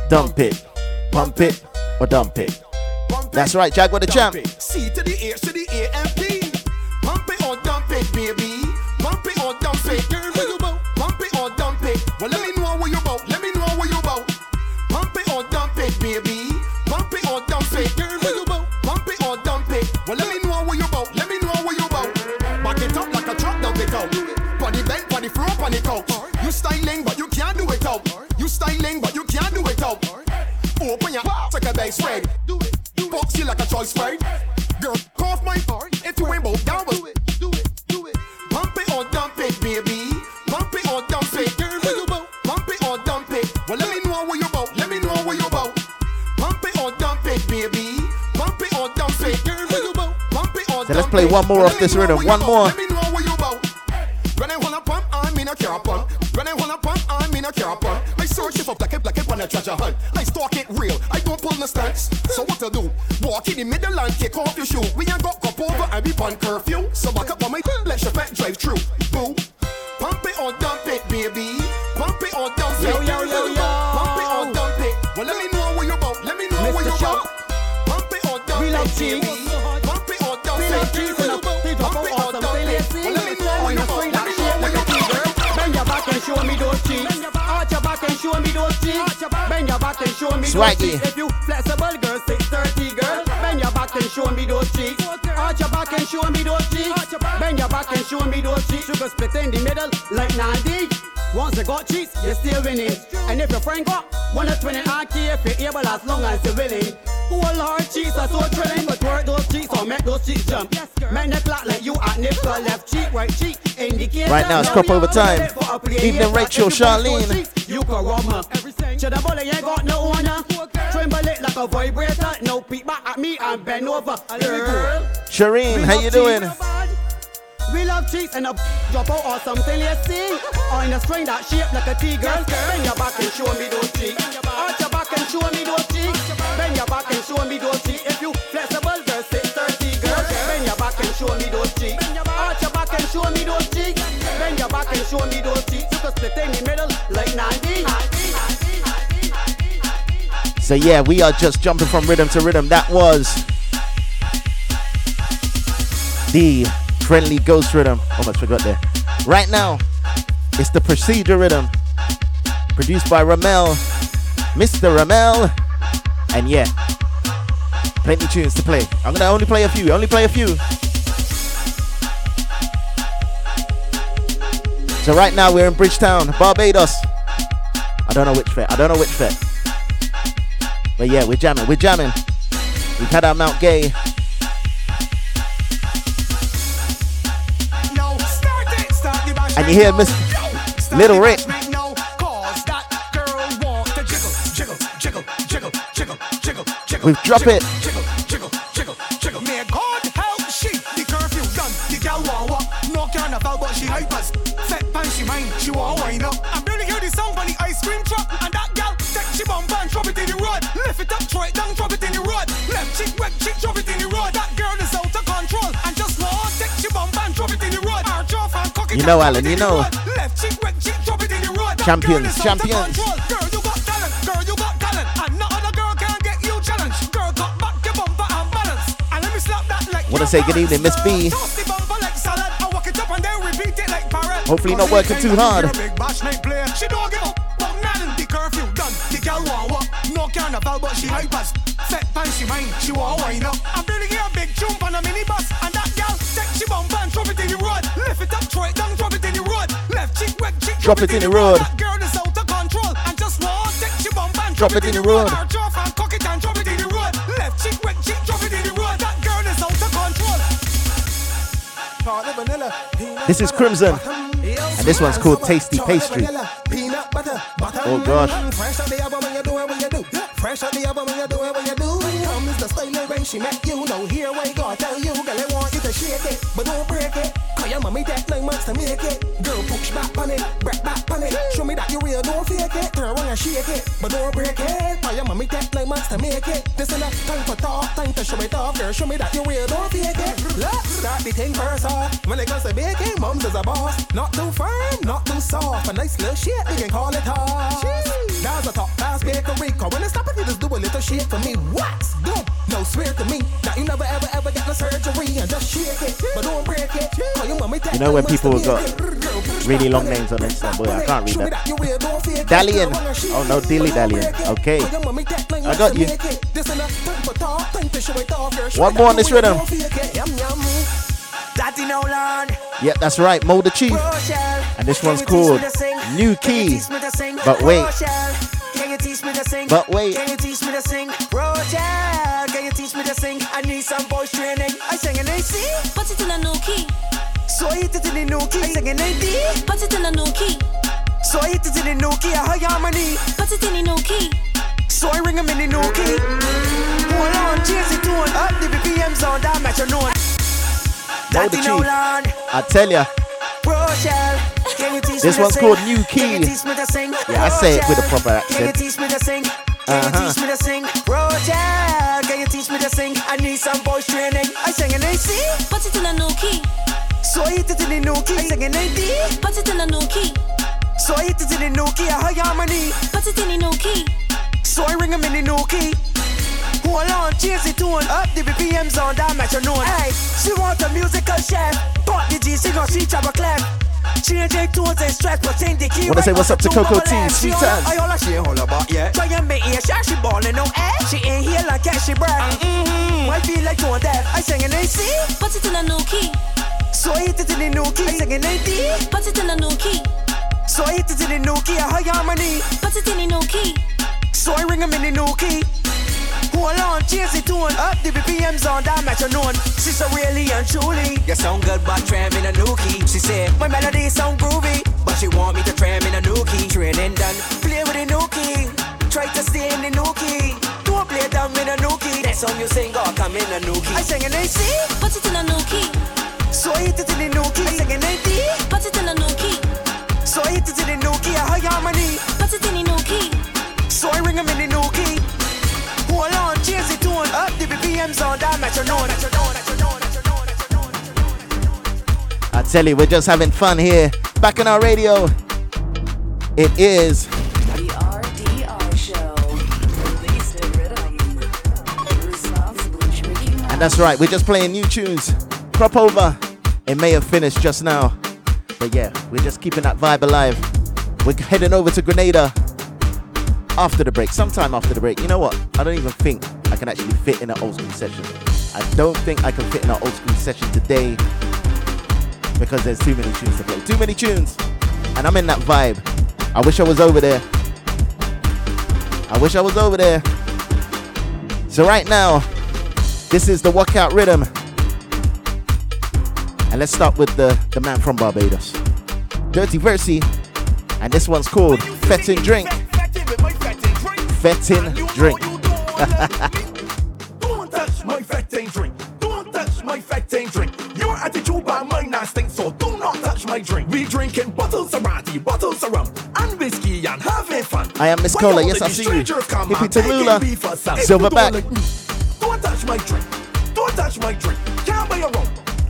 Dump it, pump it, or dump it. That's right, Jaguar the champ. C to the A, to the A and P. Pump it or dump it, baby. Pump it or dump it. Pump it or dump it. Well, let me know what you about. Let me know what you about. Pump it or dump it, baby. Pump it or dump it. Pump it or dump it. Well, let me know what you about. Let me know what you about. Back it up like a truck, dump it out. Body bend, body throw, body out. You styling, but you can't do it out. You styling, but you can't do it out. Open your mouth like a base spread. Do it, do it. Box you like a choice spread. Girl, cough my heart. If you ain't both down, do it, do it, do it. Pump it or dump it, baby. Pump it or dump it. Pump it or dump it. Well, let me know what you about. Let me know what you about. Pump it or dump it, baby. Pump play one more of this rhythm. One more. When I wanna pump, I'm in a car pump. When I wanna pump, I'm in a car pump. I search it for black and black and I treasure hunt. I stalk it real. I don't pull the stunts. So what to do? Walk in the middle and kick off your shoe. We ain't got crop over and we pun curfew. So back up on my let your back drive through. Boo. Pump it or dump it, baby. Pump it or dump it. Yo, yo, yo, yo. Pump it or dump it. Well, let me know where you're about. Let me know where you're about. Pump it or dump it, baby. Pump it or dump it. Pump it or dump it. Well, let me know where you're about. Let me know where you're about. Bend your back and show me those cheeks. Arch your back and show me those cheeks. Bend your back and show me those cheeks. If you flexible, girl, six thirty, girl. Bend your back and show me those cheeks. Arch your back and show me those cheeks. Bend your back and show me those cheeks. You can split in the middle like Nandi. Once you got cheats, you're still winning. And if your friend got one hundred twenty R K, if you're able as long as you're willing. Cool hard cheats are so thrilling, but work those cheats or make those cheats jump. Yes, man, the clock like you at nipple, left cheek, right cheek, indicate. Right now, it's crop over time. Evening Rachel, Charlene. You can rob her. Cheddar bullet ain't got no honor. Trimble it like a vibrator. No peep back at me and bend over. Shireen, how you doing? We love cheeks and a drop out or something, let's see. Or in a string that shaped like a T, girl. Bend your back and show me those cheeks. Arch your back and show me those cheeks. Bend your back and show me those cheeks. If you flexible, girl, six thirty, girl. Bend your back and show me those cheeks. Arch your back and show me those cheeks. Bend your back and show me those cheeks. You can split in the middle like Nandi. So yeah, we are just jumping from rhythm to rhythm. That was the friendly ghost rhythm. Oh, much forgot there. Right now, it's the procedure rhythm, produced by Ramel, Mister Ramel, and yeah, plenty tunes to play. I'm gonna only play a few. Only play a few. So right now we're in Bridgetown, Barbados. I don't know which fet. I don't know which fet. But yeah, we're jamming. We're jamming. We've had our Mount Gay. And you hear Miss Little Rick. We drop it. May God help she. The curfew done. The girl won't walk. No care about what she hypers. Set pan she mind. She won't wind up. I'm really hear the song on the ice cream truck. And that girl take she bump and drop it in the road. Lift it up, throw it down, drop it in the road. Left cheek, right cheek, drop it in the road. That girl is out of control. And just won't take she bump and drop it in the road. You know, Alan, you know. Champions, champions. Girl, you got talent, girl, you got talent. And no other girl can get you challenged. Girl, got back your bumper and balance. And let me slap that like wanna say good evening, Miss B. Hopefully not working too hard. She don't give up, but nothing. The curfew done. The girl won't walk. No carnival, but she hypers. Set pants she mind, she won't wind up. I'm really here a big jump on a minibus. And that girl take she bumper and drop it in the road. Lift it up, throw it down, drop it in the road. Left cheek, right cheek, drop, drop it in the road. That girl is out of control. And just won't take she bumper and drop, drop it in the road. Arch off and cock it and drop it in the road. Left cheek, right cheek, drop it in the road. That girl is out of control. This is Crimson. And this one's called Tasty Pastry. Peanut butter, butter. Oh gosh. Fresh out the oven when you do it, when you do. Fresh out the oven when you do it, when you do. Come is the styling when she make you know. Here we go, I tell you, girl, I want you to shake it, but don't break it. Cause your mommy take nine months to make it. Girl, push back on it, break back on it. Show me that you real, don't fake it. Turn around and shake it, but don't break it. Cause your mommy take nine months to make it. This enough time for talk, time to show it off. Girl, show me that you real, don't fake it. Let's start the thing first off. When it comes to baking, mom's is a boss. Not too firm, not too soft. A nice little shit, we can call it off. That's a top class bakery. Cause when it's up, you just do a little shit for me. What's good? No swear to me. Now you never ever ever get the surgery. And just shake it, but don't break it. Call your mommy. You know when people have got really long names on Insta, boy, I can't read that. Dalian. Oh no, Dilly Dalian. Okay, I got you. One more on this rhythm. Yep, that's right, Mold the Chief. And this one's called New Key. But wait. Can you teach me to sing? But wait. Can you teach me to sing? Rochelle, can you teach me to sing? I need some voice training. I sing an A C, but it's in a new key. So I hit it in the new key. I sing an A D, but it's in a new key. So I hit it in the new key. I hear harmony, but it's in a new key. So I ring them in the new key. Hold on, change the tune. Up the B P Ms on that metronome. Know the chief. I tell ya. This one's called New Key. Yeah, I say it with a proper accent. Uh-huh. Can you teach me to sing? I need some voice training. I sing an A C. Put it in a new key. So I hit it in a new key. I sing an A D. Put it in a new key. So I hit it in a new key. A high harmony. Put it in a new key. So I ring 'em in a new key. Hold on, change the tune. Up the B P Ms on that metronome. Hey, she want a musical chef. But the G, she gon' see trouble clap. Change the tunes and stress, but change the key. Wanna right say what's up to Coco T, sweet time. I all she ain't all about yet. Try and make ear shot, she ballin' no air. She ain't here like that, she breath. Mm-hmm. I feel like doing that. I sing an A C. Put it in a new key. So I hit it in a new key. I sing an A D. Put it in a new key. So I hit it in a new key. A high harmony. Put it in a new key. So I ring 'em in a new key. Hold on, change the tune. Up the B P Ms on that metronome. She so really and truly. You sound good, but tram in a new key. She said, my melody sound groovy, but she want me to tram in a new key. Training done, play with a new key. Try to stay in the new key. Don't play down in a new key. That song you sing, oh, come in a new key. I sing an A C. Put it in a new key. So I hit it in the new key. I sing an A D. Put it in a new key. So I hit it in the new key. A high harmony. Put it in the new key. So I ring 'em in the new key. Hold on, change the tune. Up the B P Ms on that metronome. I tell you, we're just having fun here. Back in our radio, it is the R D R Show. And that's right, we're just playing new tunes. Crop Over. It may have finished just now, but yeah, we're just keeping that vibe alive. We're heading over to Grenada. After the break, sometime after the break, you know what? I don't even think I can actually fit in an old school session. I don't think I can fit in an old school session today because there's too many tunes to play. Too many tunes, and I'm in that vibe. I wish I was over there. I wish I was over there. So right now, this is the walkout rhythm, and let's start with the the man from Barbados, Dirty Versi, and this one's called Fet and Drink. Fetting drink. Don't touch my fetting drink. Don't touch my fetting drink. Your attitude by mine I stink, so do not touch my drink. We drinking bottles of ratty, bottles of rum, and whiskey and having fun. I am Miss Cola, yes I see you. Hippie Tallulah, Silverback. Don't touch my drink. Don't touch my drink. Can't buy a rum.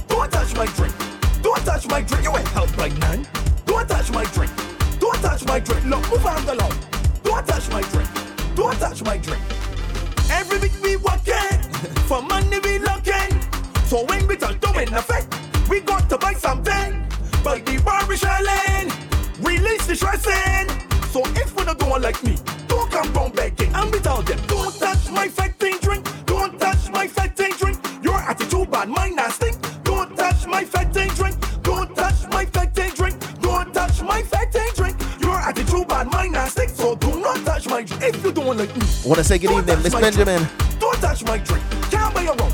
Don't touch my drink. Don't touch my drink. You ain't helped by none. Don't touch my drink. Don't touch my drink. Look, move on the lawn. Don't touch my drink. Don't touch my drink. Every week we working, for money we looking. So when we touch them in effect, we got to buy something. But the bar is shelling, release the stressing. So if we don't do one like me, don't come round begging. And we tell them, don't touch my fetting drink. Don't touch my fetting drink. Your attitude bad, mine I stink. Don't touch my fetting drink. Don't touch my fetting drink. Don't touch my fetting drink. Your attitude bad, mine I stink. So do not touch my drink. If you don't like me, I want to say good evening, Miss Benjamin. Drink. Don't touch my drink. Can't buy a rum.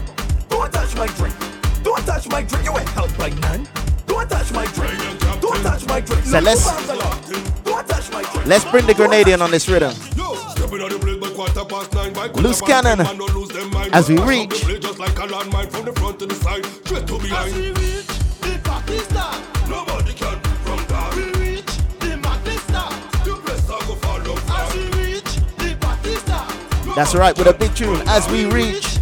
Don't touch my drink. Don't touch my drink. You ain't helped by none. Don't touch my drink. Don't touch my drink. So let's let's bring the Grenadian on this rhythm. Loose cannon as we reach. As we reach the Pakistan. Nobody can from that. That's right, with a big tune as we reach.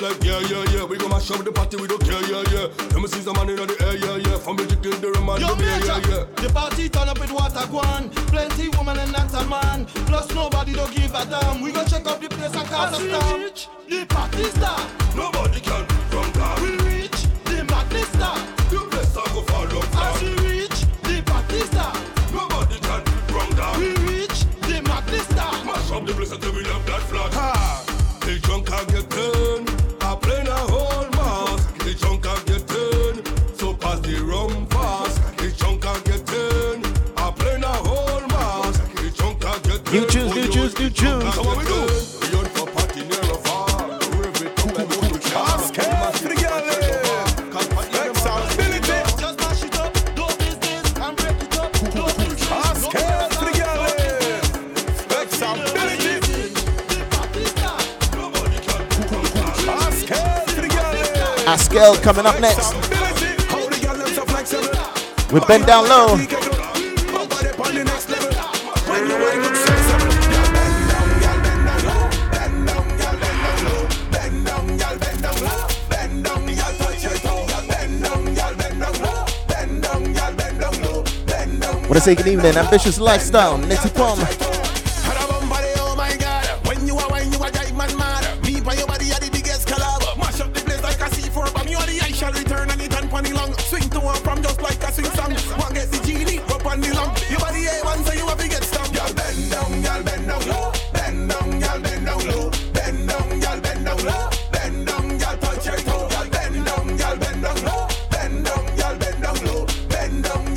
Like yeah, yeah, yeah, we gonna mash up the party, we don't care, yeah, yeah. Let me see some money in the air, yeah, yeah. From Magic Kid, the man, yeah, yeah. The party turn up with water gone. Plenty woman and not a man. Plus nobody don't give a damn. We gonna check up the place and cast a stamp. Reach the party star. Nobody can from that. We reach the madness star. The place I go for love. As we reach the party star. Nobody can from that. We reach the madness star. Mash up the place until we love that flat. Ha! The junk can get turned. I play a whole mask. The junk can get turned. So pass the rum fast. The junk can get turned. I play a whole mask. The junk can get turned. You choose, you choose, you choose. So what we do? We on for party near a far. We be too and we Girl coming up next. We bend down low. What a second evening, ambitious lifestyle, Nitty Pom.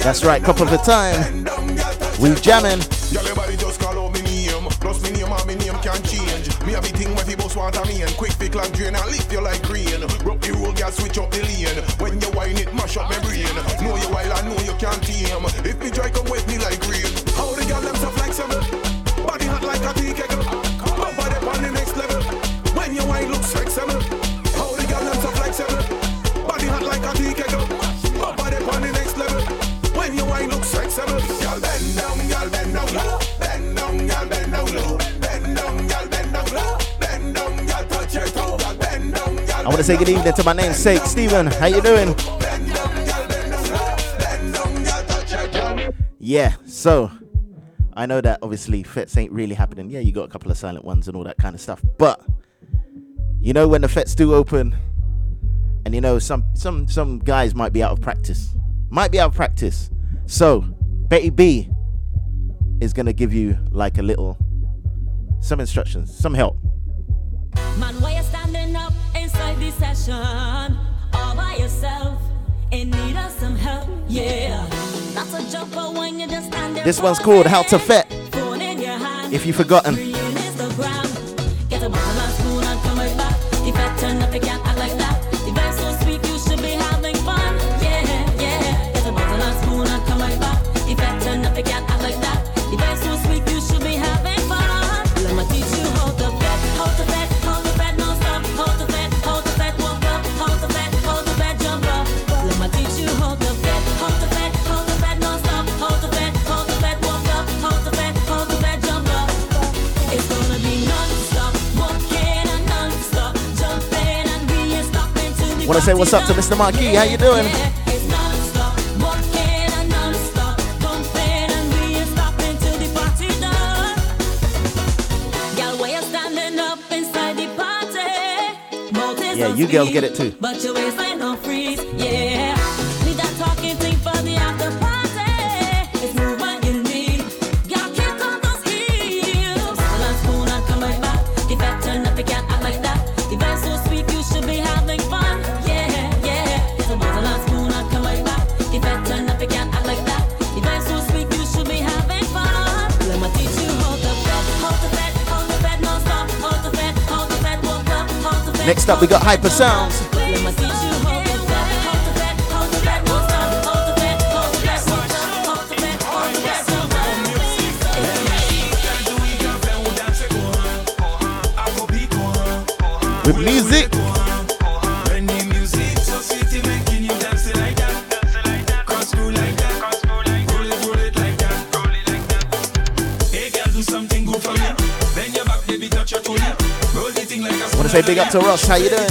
That's right, couple of the time. We jamming. Everybody just call me name. Plus me name and me name can change. Me have a thing where people want me and quick pick like drain and lift you like green. Rock the roll, girl, switch up the lane. When you whine it, mash up my brain. Know you while I know you can't tame. If me try, come with me like green. How the girl them so flexible? Body hot like a tea kettle. Bump on them on the next level. When you whine looks flexible. How the girl them so flexible? Body hot like a tea kettle. Bump on them on the next level. When you wine looks like seven, y'all bend down, y'all bend down low, bend down, y'all bend down low, bend down, y'all bend down low, bend down, y'all touch your toe, y'all bend down, y'all. I want to say good evening to my namesake, Steven. How you doing? Yeah, so I know that obviously fets ain't really happening. Yeah, you got a couple of silent ones and all that kind of stuff, but you know when the fets do open, and you know some some some guys might be out of practice, might be out of practice. So, Betty B is going to give you like a little, some instructions, some help. Man, why you standing up inside this session? All by yourself, in need of some help, yeah. That's a jump for when you just stand there. This one's called How to Fet, if you've forgotten. Get a bottle of spoon and come right back. If I turn up again, I like that. If I'm so sweet, you should be having fun. Wanna say what's up to Mister Mikey? How you doing? Yeah, you girls get it too. But your waistline don't freeze, yeah. Need that talking thing for the after party. It's more what you need. Y'all can't come those heels. Balance spoon and come right back. If I turn up again, I like that. If I'm so sweet, you should be having fun, yeah, yeah. It's a balance spoon and come right back. If I turn up again, I like that. If I'm so sweet, you should be having fun. Let me teach you how to fret, how to fret, how to fret, no stop, how to fret. Next up, we got Hyper Sounds. With music. Say big up to Ross, how you doing?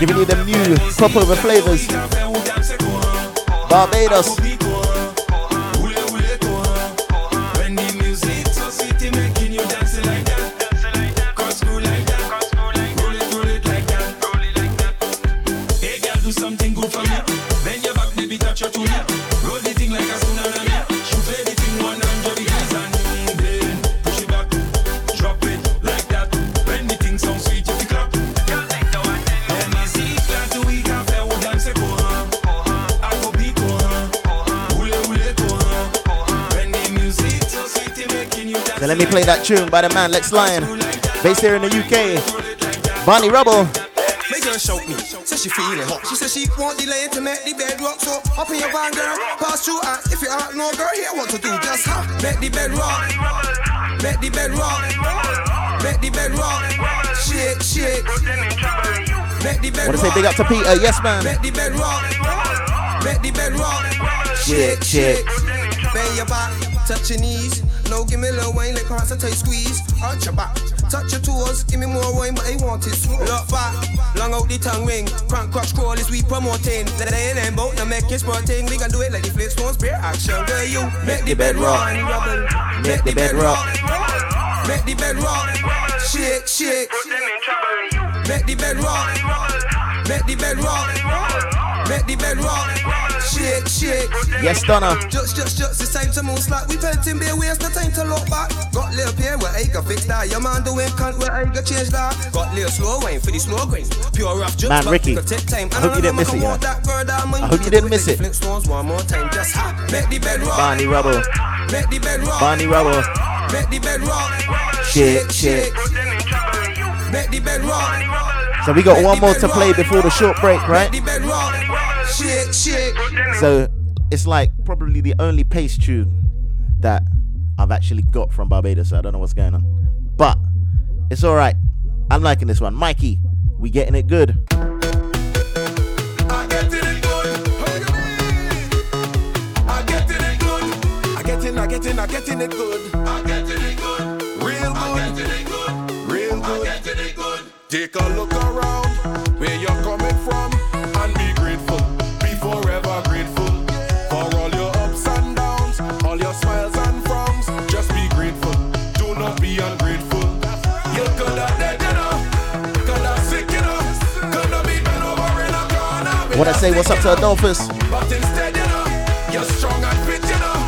Giving you the new Crop Over flavors. Barbados. let me play that tune by the man Lex Lyon, based here in the U K. Bonnie Rubble. Make her shout me, says she feeling hot. She says she won't delay to make the bed rock. So hop in your van, girl, pass through and if you aren't no girl here, what to do? Just hop, make the bed rock, make the bed rock, make the bed rock. Shit, shit. Wanna say big up to Peter? Yes, man. Make the bed rock, make the bed rock. Shit, shit. Bend your back, touch your knees. No, give me a little wine, like pants and tight squeeze. Arch your back, touch your toes. Give me more wine, but I want it smooth. Look back, long out the tongue ring. Crank, crack, scroll is we promoting. Let it in and bout, now make it sporting. We can do it like the Flintstones, spare action. Girl, you make the bed rock, make the bed rock, make the bed rock. Shake, shake. Make the bed rock, make the bed rock. Make the bed rock, shake, shake. Yes, Donna. Just, just, just, it's time to move slack. We felt in bare ways, no time to look back. Got little pair where I can fix that. Your man doing cunt where I can change that. Got little slow wine for the slow grain. Pure rough jokes, man, Ricky. Time. I, I hope you didn't miss it, yeah. I hope you didn't miss it. One more time, just ha. Make the bed rock. Barney Rubble. Make the bed rock. Barney Rubble. Make the bed rock. Shake, shake. Make the bed rock. So we got one more to play before the short break, right? So it's like probably the only pace tune that I've actually got from Barbados. So I don't know what's going on, but it's all right. I'm liking this one. Mikey, we getting it good. I get it good. I get it good. I get it, I get it, I get it good. I get it good. Real good. Real good. I get it good. Take a look around, where you're coming from, and be grateful, be forever grateful, for all your ups and downs, all your smiles and frowns, just be grateful, do not be ungrateful, you could have dead, you know, could have sick, you know, could have been bent over in a corner. What I say, what's up to Adolphus? But instead, you know, you're strong and fit, you know.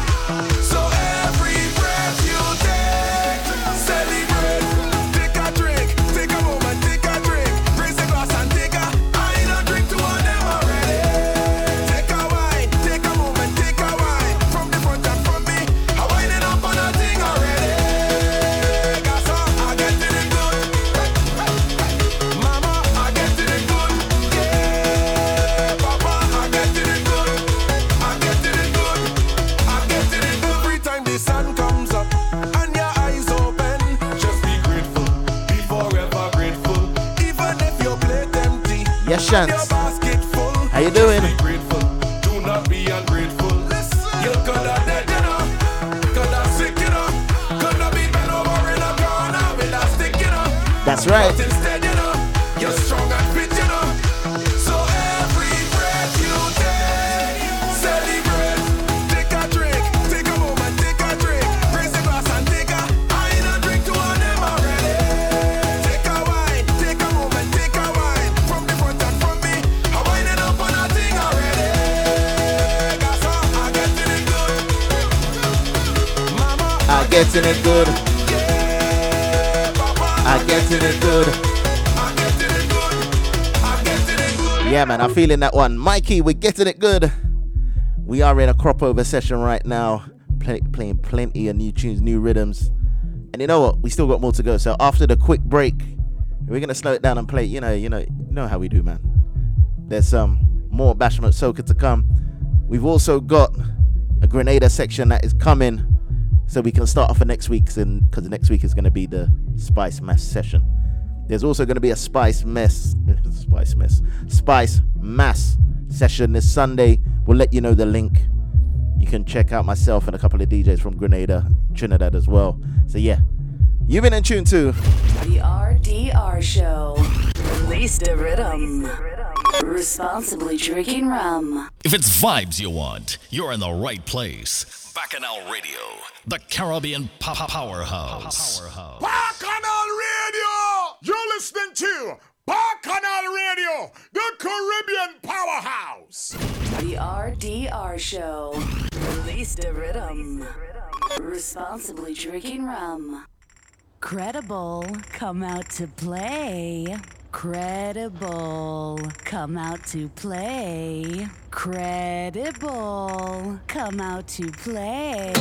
Yes, Chance. How you doing? Do not be ungrateful. You could have dead, you know. Could have sick, you know. Could have been bent over in a corner with a stick, you know. That's right. But instead, you know, you're strong and fit, you know. So every breath you take, celebrate. Take a drink, take a moment, take a drink. Raise a glass and take a, I ain't a drink to an emerald. Take a wine, take a moment, take a wine. I get in it good. I get in it good. Yeah, man, I'm feeling that one. Mikey, we're getting it good. We are in a crop over session right now, play, playing plenty of new tunes, new rhythms. And you know what? We still got more to go. So after the quick break, we're going to slow it down and play. You know, you know, you know how we do, man. There's some um, more Bacchanal Soca to come. We've also got a Grenada section that is coming. So we can start off for next week's, and because next week is going to be the Spice Mess session. There's also going to be a Spice Mess, Spice Mess, Spice Mass session this Sunday. We'll let you know the link. You can check out myself and a couple of D Js from Grenada, Trinidad as well. So yeah, you've been in tune to the R D R Show. Release the rhythm. Responsibly drinking rum. If it's vibes you want, you're in the right place. Bacchanal Radio, the Caribbean powerhouse. Bacchanal Radio! You're listening to Bacchanal Radio, the Caribbean powerhouse. The R D R Show. Release the rhythm. Responsibly drinking rum. Credible, come out to play. Credible, come out to play. Credible, come out to play.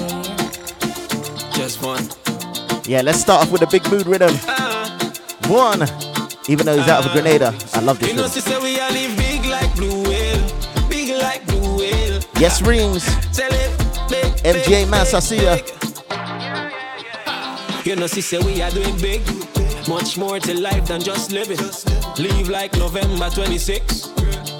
Just one, Yeah, let's start off with a big mood rhythm. One, even though he's out of a Grenada, I love this rhythm. Yes, Reams. M J Mass, I see ya. You know, she say we are doing big. Much more to life than just living. Leave like November twenty-sixth.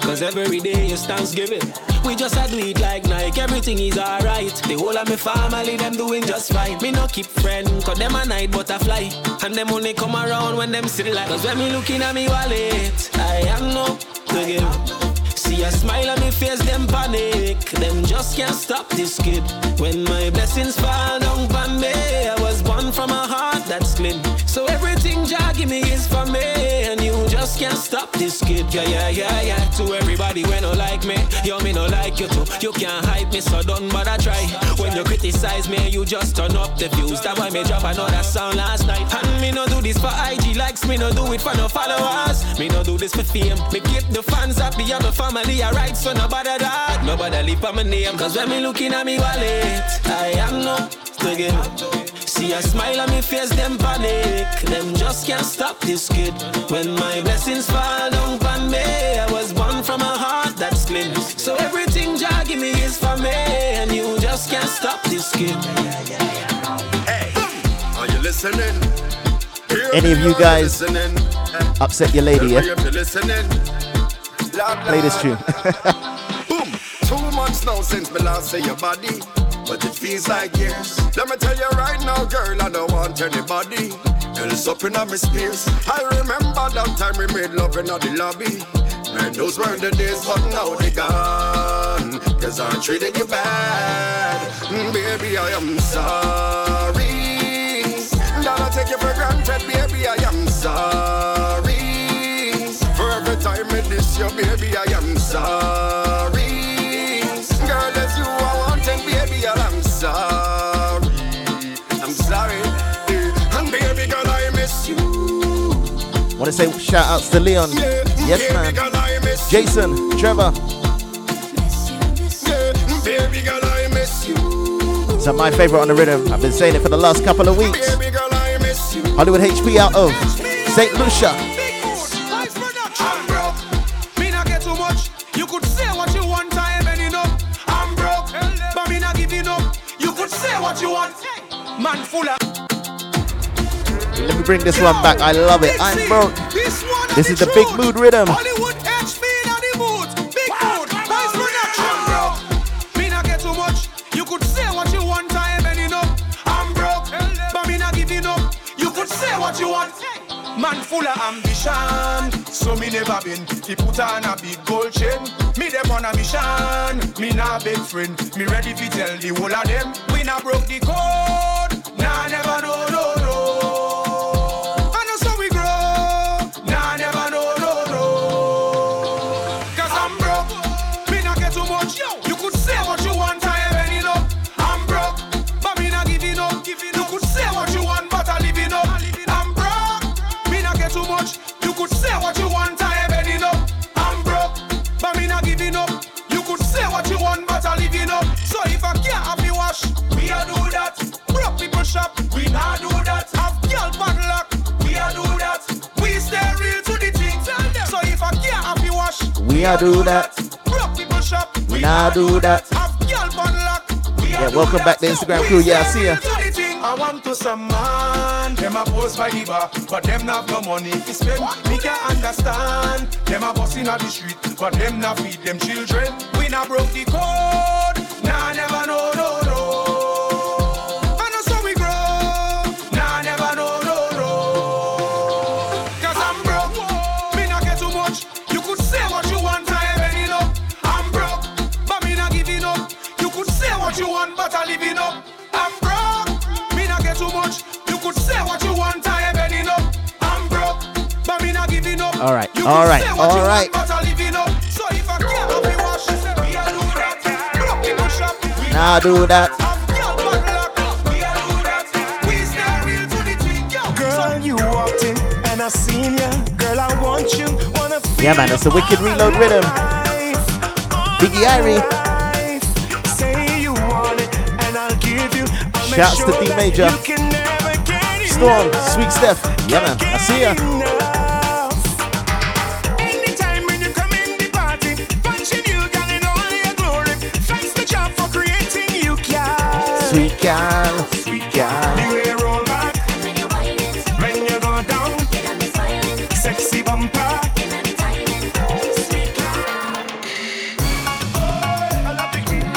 Cause every day is Thanksgiving. We just a do it like Nike. Everything is alright. The whole of my family, them doing just fine. Me no keep friend, cause them a night butterfly. And them only come around when them see the light. Cause when me looking at me wallet, I am no to give. See a smile on me face, them panic. Them just can't stop this kid. When my blessings fall down from me, I was born from a heart that's clean. So everything Jah give me is for me, and you just can't stop this kid. Yeah, yeah, yeah, yeah. To everybody when no like me, yo me no like you too. You can't hype me, so don't bother try. When you criticize me, you just turn up the views. That why me drop another sound last night. And me no do this for I G likes, me no do it for no followers. Me no do this for fame. Me keep the fans happy and my family alright, so no bother that. No bother leave on my name, cause when me looking at me wallet, I am not to give. See a smile on me face, them panic. Them just can't stop this kid. When my blessings fall down on me, I was born from a heart that's clean. So everything Jah give me is for me, and you just can't stop this kid. Hey, are you listening? Hear Any of you guys listening? Upset your lady, yeah? Play this tune. Boom! Two months now since me last see your body. But it feels like years. Let me tell you right now, girl, I don't want anybody else up in my space. I remember that time we made love in the lobby. Man, those were the days, but now they gone. Cause I treated you bad. Baby, I am sorry that I take you for granted. Baby, I am sorry for every time I diss you. Baby, I am sorry. Girl, as you are wanting, baby, I'm sorry. I'm sorry. And baby girl, I miss you. Want to say shout outs to Leon. Yeah. Yes, baby man. Girl, I miss Jason, you. Trevor. Miss you, miss you. Yeah. Baby girl, I miss you. So my favorite on the rhythm. I've been saying it for the last couple of weeks. Baby girl, I miss you. Hollywood H P out of Saint Lucia. I'm broke. Me not get too much. You could say what you want time. What you want, man, full of. Let me bring this one back. I love it. I'm broke. This, this is the big mood rhythm. Hollywood H P and the mood. Big mood. Nice for natural. Me not get too much. You could say what you want. I ain't enough. I'm broke, but me not giving up. You could say what you want. Man full of ambition, so me never been. He put on a big gold chain. Me them on a mission, me not big friend. Me ready to tell the whole of them. We not broke the code, nah never know, no, no. And that's how we grow, nah never know, no, no. Cause I'm broke, me not get too much. You could say what you want, I ain't any love. I'm broke, but me not giving up. You could say what you want, but I living up. Too much, you could say what you want, I have had enough. I'm broke, but me not giving up. You could say what you want, but I live enough. So if I can't have me wash, we a do that. Broke people shop, we not do that. Have girl bad luck, we a do that. We stay real to the things. So if I can't have me wash, we a do that. Broke people shop, we not do that. Have girl bad luck, we yeah, welcome back to Instagram crew. Yeah, I see ya. I want to some man, them a pose for the bar, but them not have no money to spend. Me can understand, them a bossing on the street, but them not feed them children. We not broke the code, nah never know, no, no. And that's how we grow, nah never know, no, no. Cause I'm broke, me not get too much. You could say what you want, I have any love. I'm broke, but me not giving up. You could say what you want, but I living up. I'm broke. You could say what you want, I have been enough. I'm broke, but me not giving up. All right, all right, all right. So if I can't help you wash, we are do that. Broke people shop, we are do that. We are do that. We stay real to the thing. Girl, you walked in and I seen ya. Girl, I want you. Wanna feel. Yeah, man, it's a wicked reload rhythm. Biggie Irie. Shouts to D Major. You can never get Storm, Sweet Steph. Yeah, man. I see ya. Sweet girl, sweet girl. The way you roll back, when you wind it, when you go down, you got me smiling. Sexy bumper, you got me timing. Sweet girl. Oi, I love the queen girl.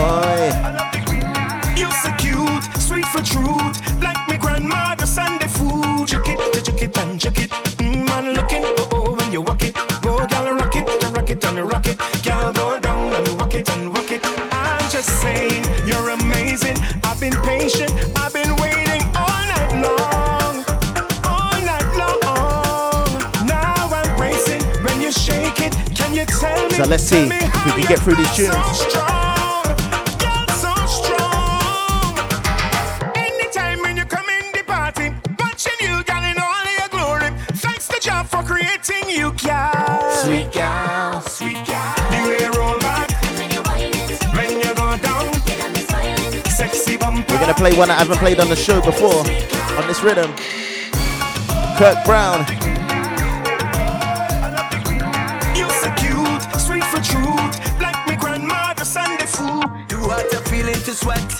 Oi, I love the queen girl. You so cute, sweet for truth, like me grandma the Sunday food. Chuck it, chuck it, and chuck it. Mmm, I'm looking, oh oh, when you walk it, go girl, rock it, and rock it, and rock it. Girl, go down and walk it, and walk it. I'm just saying. I've been patient, I've been waiting all night long, all night long. Now I'm racing when you shake it. Can you tell me? So let's see if we can get through these tunes. So strong, you're so strong. Anytime when you come in the party, watching you gal in all your glory. Thanks to Jah for creating you, gal. Sweet gal, sweet gal. We're gonna play one I haven't played on the show before, on this rhythm. Kirk Brown. You're so cute, sweet for truth, like me grandma the Sunday food. You want a feeling to sweat.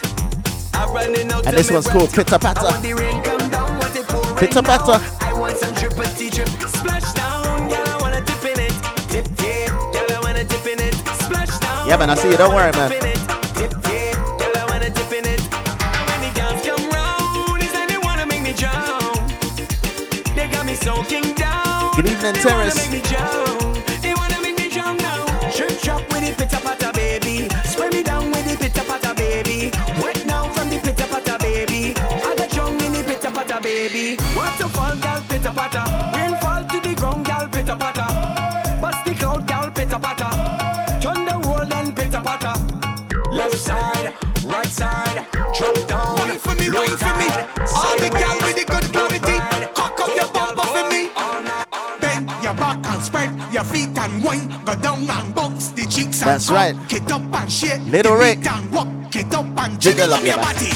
I'm running out. And this one's called Pitta Patta. Pitta Patta. I want some triple T drip. Splash down, girl, I wanna dip in it. Dip dip, girl, I wanna dip in it. Splash down. Yeah, man, I see you. Don't worry, man. Good evening, Terrace. They wanna make me drown now. Trip drop with the pitta patta, baby. Spray me down with the pitta patta, baby. Wet now from the pitta patta, baby. I got drunk in the pitta patta, baby. Waterfall, gal, pitta patta. Rainfall to the ground, gal, pitta patta. Bust the cloud, gal, pitta patta. Turn the world and pitta patta. Left side, right side, drop down. Wait for me, wait for me. All the gal with the good gravity. Your feet and wine, go down and bounce the cheeks. That's and right. Get up and shake. Little Rick. Get up and jiggle up your body.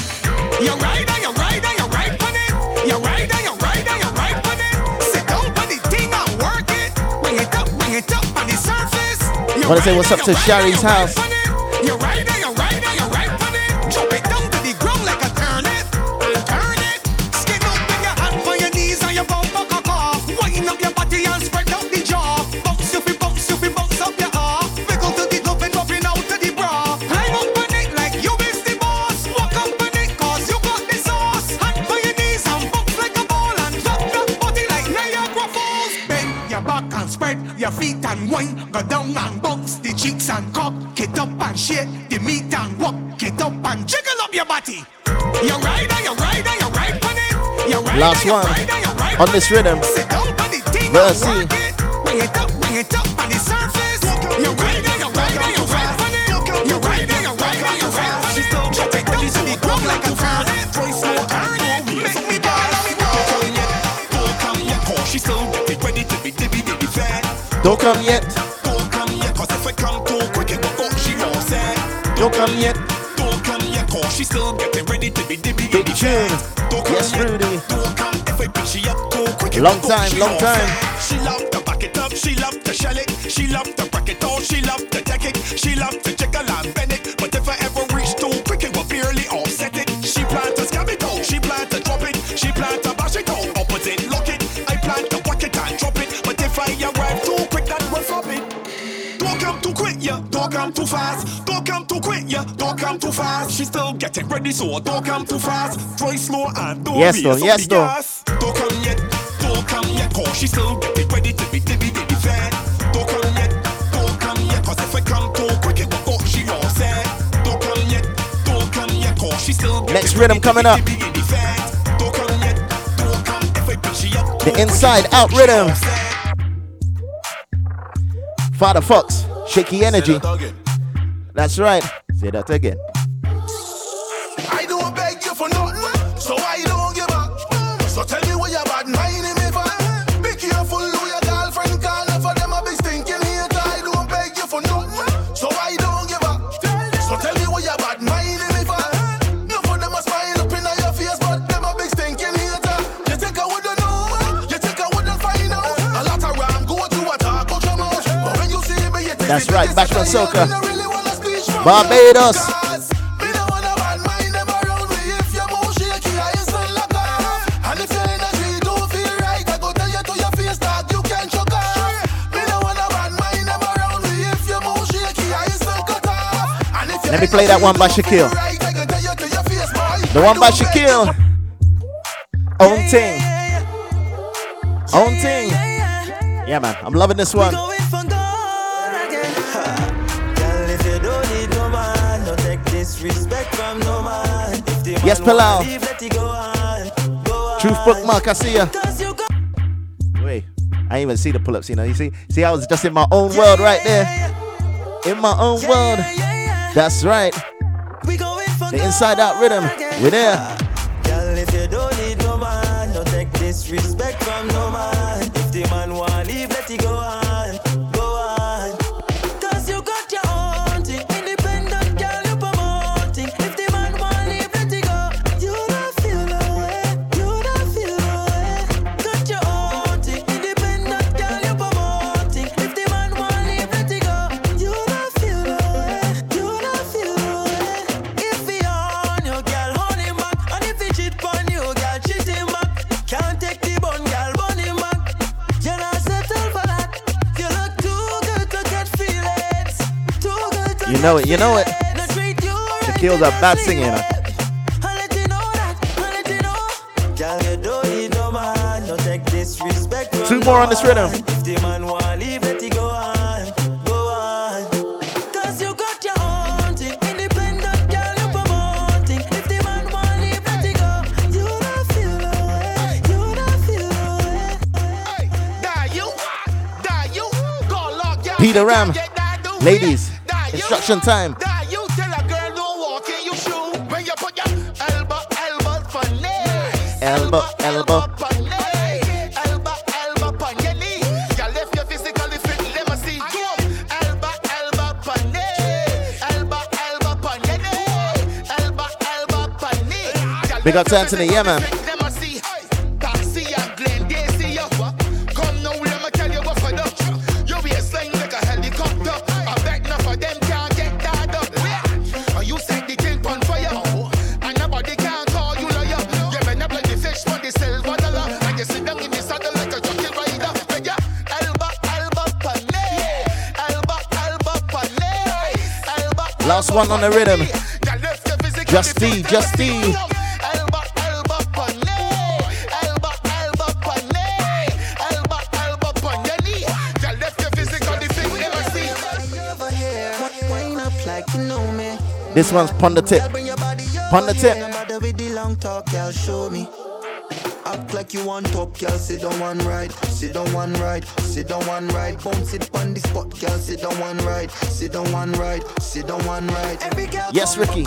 You're right, you're right, you're right on it. You're right, you're right, you're right on it. Sit down on the thing and work it. Bring it up, bring it up on the surface. I want to say what's up to Shari's house. You're right, you're right, you're right on it. Jump it down to the ground like a turnip. Turn it. Skin up in your hand for your knees and your bum buck off. Wind up your body and spread out the jaw. Your feet and wine, go down and bounce the cheeks and cock. Get up and shake the meat and walk. Get up and jiggle up your body. You're right, you're right, you're right on it. You're right, last one on this rhythm. Sit down on the thing and work it. Bring it up, bring it up on the surface. You're right, you're right, you're right on it. You're right, you're right, you're right on it. Drop it down to the ground like a turnip. Turn it, make me down on the ground. She's still ready to be dibby dibby fair. Don't come yet. Don't come yet, cause if I come too quick, it will go, she knows that. Don't come yet. Don't come yet, cause she's still getting ready to be dibby dibby fair. Don't come yes, yet. Rudy. Don't come if I push she up too quick. Long time, go, long time. That. She loved to back it up, she loved to shell it. She loved to break it all, she loved to take it. She loved to jiggle and bend it. But if I ever reach too quick, it will barely offset it. She planned to scam it out, she planned to drop it. She planned to bash it out, opposite, lock it. I planned to whack it and drop it. If I arrive too quick, that will flop it. Don't come too quick, yeah. Don't come too fast. Don't come too quick, yeah. Don't come too fast. She's still getting ready, so don't come too fast. Try slow and don't yes, be no, yes, no. Gas. Don't come yet. Don't come yet, cause she's still getting ready to be dibby dibby fair. Don't come yet. Don't come yet, cause if I come too quick, it will go, she knows that. Don't come yet. Don't come yet, cause she's still getting next rhythm coming up. Don't come yet. Don't come if I push she up. The inside out rhythm. Father Fox, shaky energy. That That's right. Say that again. I don't beg you for nothing, so I don't give up. So tell me what your bad mind is for. Be careful who your girlfriend call for them a big stinking here. I don't beg you for nothing, so I don't give up. So tell me what your bad mind is for. No for them a smile up in your face, but them a big stinking here. That's right, back from Soca. Barbados. Let me play that one by Shaquille. The one by Shaquille. Own thing. Own thing. Yeah, man. I'm loving this one. Yes, Palau. Truth book, Mark. I see ya. Wait, I ain't even see the pull-ups, you know. You see, see, I was just in my own world right there. In my own world. That's right. The Inside Out Rhythm. We're there. Girl, if you don't need no man, don't take disrespect from no man. If the man want leave, let it go on. Go on. Cause you got your own thing. Independent girl, you promoting. If the man want leave, let it go. You don't feel no way. You don't feel no way. Got your own thing. Independent girl, you promoting. If the man want leave, let it go. You don't feel no way. You don't feel no way. If he on your girl, hold him back. And if he cheat on you, girl, cheat him back. Can't take the bun, girl, bun him back. You not settle for that. You look too good to get feelings. Too good to You know it, you know it. Shaquille's a bad singer, you know. Girl, you don't need no man, don't take disrespect from Two no more on this rhythm. man. If the man want leave, let it go on. Go on. Cause you got your own thing. Independent girl, you promoting. If the man want leave, let it go. You don't feel no way. You don't feel no way. Peter Ram. Ladies, instruction time. Elbow, elbow. Big up to Anthony, yeah, man. Last one on the rhythm. Justy, Justy. This one's Pon the Tip. Pon the Tip. Act like you want top, girl, sit down one right. Sit down one right. Sit down one right. Bounce it on the spot, girl, sit down one right. Sit down one right. Sit down one right. Yes, Ricky.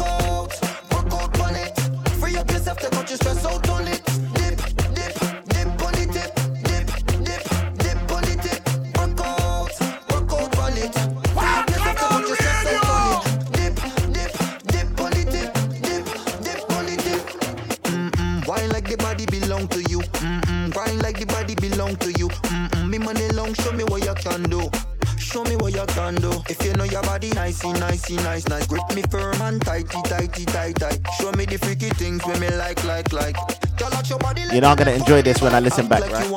Nicey, nice, nice. Grip me firm and tighty, tighty, tight, tight. Show me the freaky things when me like, like, like. You know I'm gonna enjoy this when I listen back, right?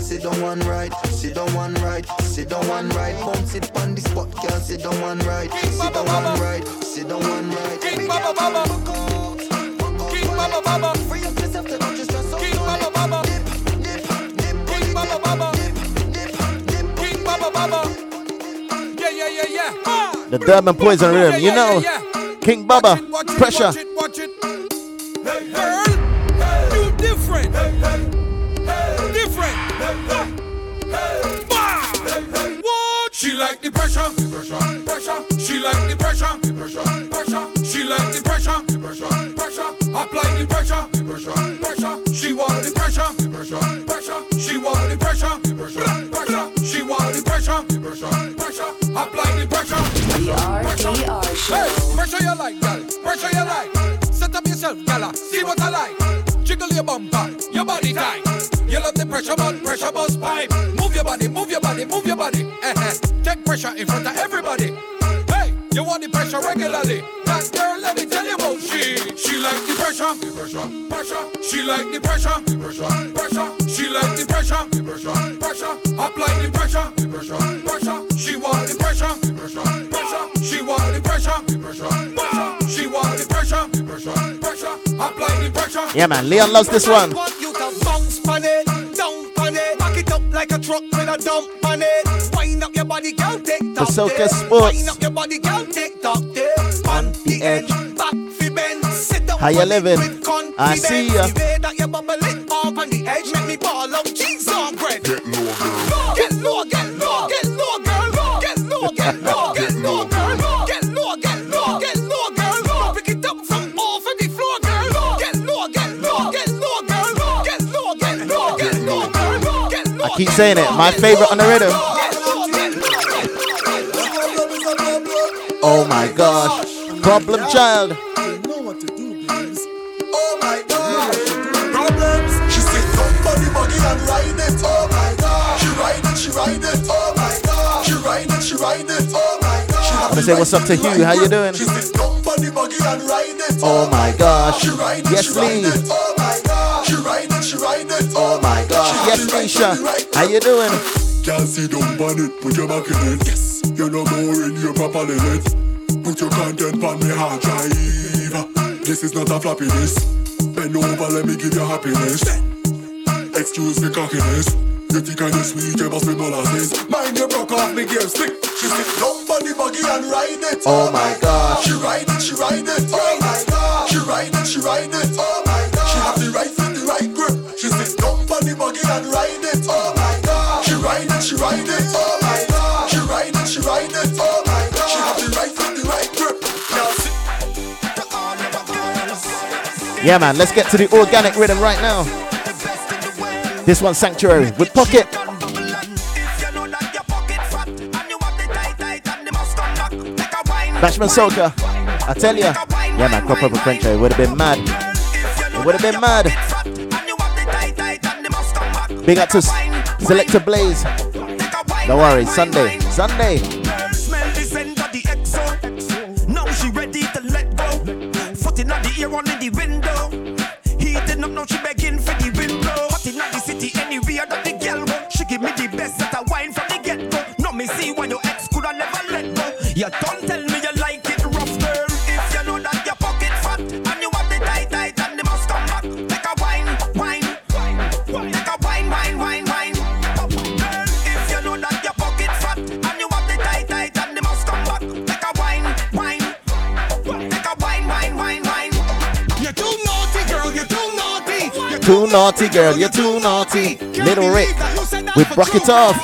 Sit on one right, sit on one right, sit on one right. Bounce it on the spot, girl, sit on one right, sit on one right, sit on one right. King Baba Baba, King Baba Baba, free up yourself to not just stress. King Baba Baba, dip, dip, dip, King Baba Baba, dip, dip, King Baba Baba. Yeah, yeah, yeah, yeah. The Durban Poison Rhythm, you know, yeah, yeah, yeah. King Baba, watch it, watch pressure. Watch it, watch it. Hey, girl, hey, you different, hey, hey, hey, different. Hey, hey, hey, hey. What? She like the pressure, pressure, pressure. She like the pressure, pressure, pressure. She like the pressure, pressure, pressure. Apply the pressure, pressure, pressure. She want the pressure, pressure, pressure. She want the pressure, pressure, pressure. She want the pressure, pressure, pressure. Apply the pressure. R D R Show. Hey, pressure you like, girl. Pressure you like. Set up yourself, gala. See what I like. Jiggle your bumper, your body tight. You love the pressure, but pressure bus pipe. Move your your body, move your body, move your body. Uh-huh. Take pressure in front of everybody. Hey, you want the pressure regularly. That girl, let me tell you about she. She like the pressure, the pressure, pressure. She like the pressure, the pressure, pressure. She like the pressure, the pressure, pressure. Apply the pressure, the pressure, pressure. She want the pressure, the pressure, pressure. She want the pressure, the pressure, pressure. She want the pressure, the pressure, pressure. Apply the pressure. Yeah, man, Leon loves this one. Like a truck with a dump on it. Wind up your body, girl, take top this. Wind up your body, girl, take top this. On the edge, back fi bend. Sit down with confidence. I see ya. The way that you bubble it up on the edge, make me ball out cheese on bread. Get low, girl. Get low, get low, get low, girl. Get low, get low, get low, girl. Get low, get low, get low, girl. Pick it up from off of the floor, girl. Get low, get low, get low, girl. Get low, get low, get low, girl. I keep saying it, my favorite on the rhythm. Oh my gosh, problem child. Oh my god, problems. She sit on body body and ride it. Oh my god, she ride it, she ride it. Oh my god, she ride it, she ride it. Oh my god. I'm gonna say what's up to Hugh, how you doing? She sit on body body and ride it. Oh my gosh, yes please. Oh my god, she ride it, she ride it. Oh my god. Yes, Lakeisha, right, how you doing? Can't see don't burn it, put your back in it. Yes, you're no more in your properly lit. Put your content on me hard drive. This is not a flappiness. Bend over, let me give you happiness. Excuse me cockiness. You think I'm just sweet, you must be molasses. Mind your broke off me gear stick. She sit down on the buggy and ride it. Oh my god. She ride it, she ride it. Oh my god. She ride it, she ride it. Oh my god. She have the right foot, the right grip. She sit down on the buggy and ride it. Oh my god. She ride it, she ride it. Oh my god. She ride it, she ride it. Oh my god. She have the right foot, the right grip. Yeah man, let's get to the organic rhythm right now. This one, Sanctuary, with Pocket. Bashman Soca, I tell ya. Yeah man, Crop Over French, it would have been mad. It would have been mad. Big up to Selector Blaze. Don't worry, Sunday, Sunday. Smell the scent of the X O. Now she ready to let go. Foot in the ear, one in the window. Heating up, now she begging for the window. Anywhere that the girl go, she give me the best that I wine from the get go. No me see when your ex could have never let go. You don't tell me you like it rough, girl. If you know that your pocket fat and you want it tight, tight, and they must come back. Take a wine, wine, wine, wine. Take a wine, wine, wine, wine. Girl, if you know that your pocket fat and you want it tight, tight, and they must come back. Take a wine, wine, wine. Take a wine, wine, wine, wine. You're too naughty, girl. You're too naughty. You're too naughty, girl. You're too naughty. Little Rick, we broke it off. She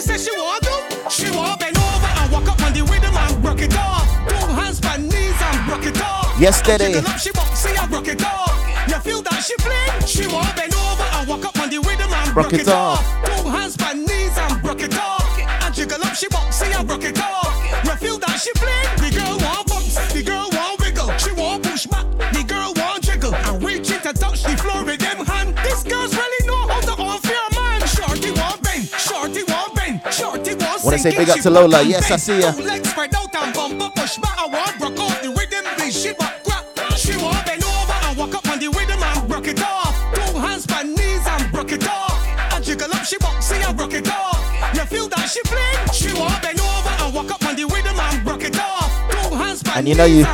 says she want to, she want bend over and walk up on the rhythm and broke it off. Two hands by knees and broke it off. Yesterday, she won't see I broke it off. You feel that she played, she want bend over and walk up on the rhythm and broke it off. Two hands by knees and broke it off. And jiggle up, she won't see I broke it off. You feel that she played, the girl won't bounce, the girl won't wiggle, she won't push back, the girl won't jiggle, and reach in to touch the floor with them hand. This girl's really. I want to say big up to Lola. Yes, I see ya. And you know you.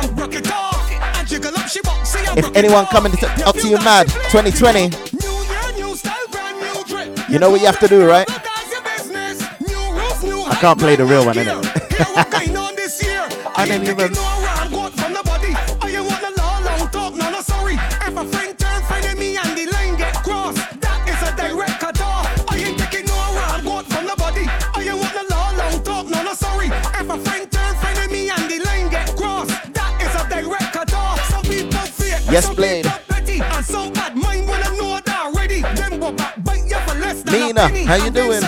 If anyone coming up to you mad, twenty twenty, you know what you have to do, right? I can't play the real one, innit? I didn't even. Yes, Blade. Nina, how you doing?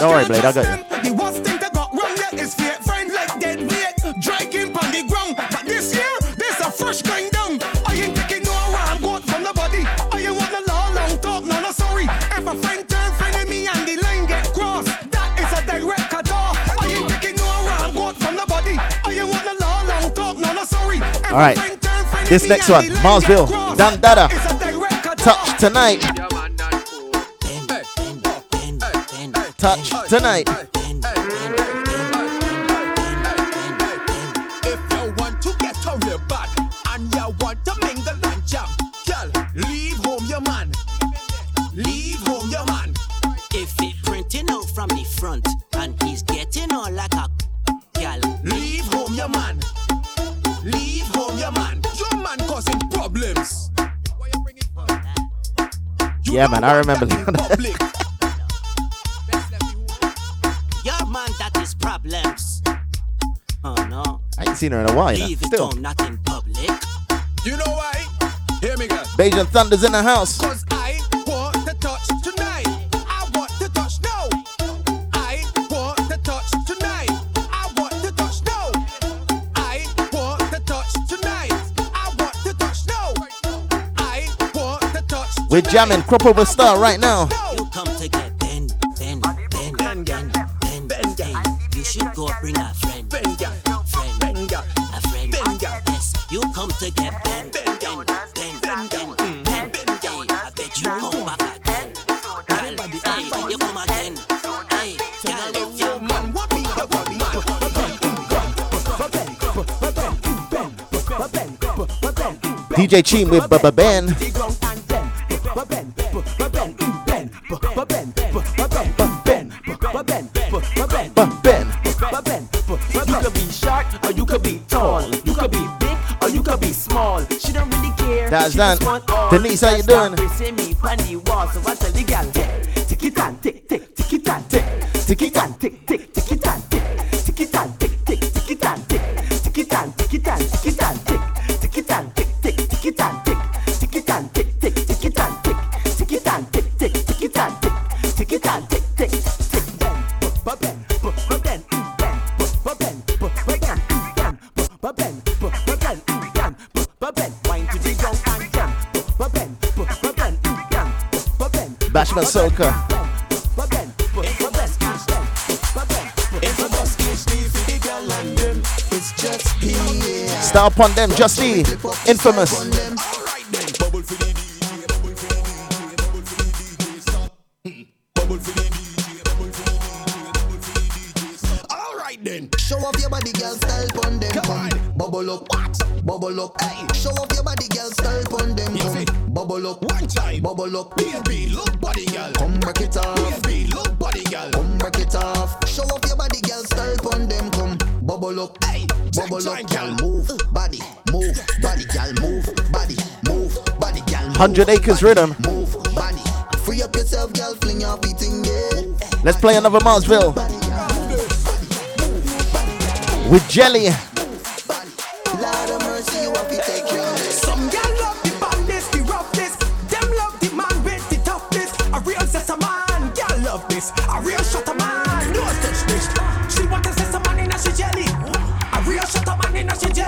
Don't worry, Blade, I got you. The worst thing that got wrong yet is fake friend like dead weight, dragging on the ground. But this year, there's a fresh going down. I ain't taking no wrong, going from the body. I ain't want a long, long talk, no, no, sorry. All right, this next one, Marsville, Dam Dada, Touch Tonight. Touch Tonight. If you want to get on your back and you want to mingle and jam, girl, leave home your man. Leave home your man. If he printing out from the front and he's getting all like a girl, leave home your man. Leave home your man. Your man causing problems. You yeah, man, I remember that. Your man that is problems. Oh no. I ain't seen her in a while. Leave it on, not in public. You know why? Hear me, girl. Bajan Thunder's in the house. Cause I want to touch tonight. I want to touch now. I want to touch tonight. I want to touch now. I want to touch tonight. I want to touch now. I want to touch tonight. We're jamming Crop Over Star right now. You come to get Ben, Ben, Ben, Ben, Ben. You should go bring a friend, friend, a friend, a friend. Yes, you come to get Ben, Ben, Ben, Ben, Ben, Ben. I bet you come back again. Hey, you come again. Hey, girl, if your man want me, you want me. D J Cheem with Baba Ben. That's done. Denise, how you doing? Soca. Style upon them, Justy, Infamous. All right then, show off your body, girl. Style upon them, bubble up, bubble up. Show off your body, girl. Style upon them, bubble up, one time, bubble up. Hundred Acres Rhythm. Move, body. Free up yourself, girl, fling your feet in it. Let's play another Marsville with Jelly.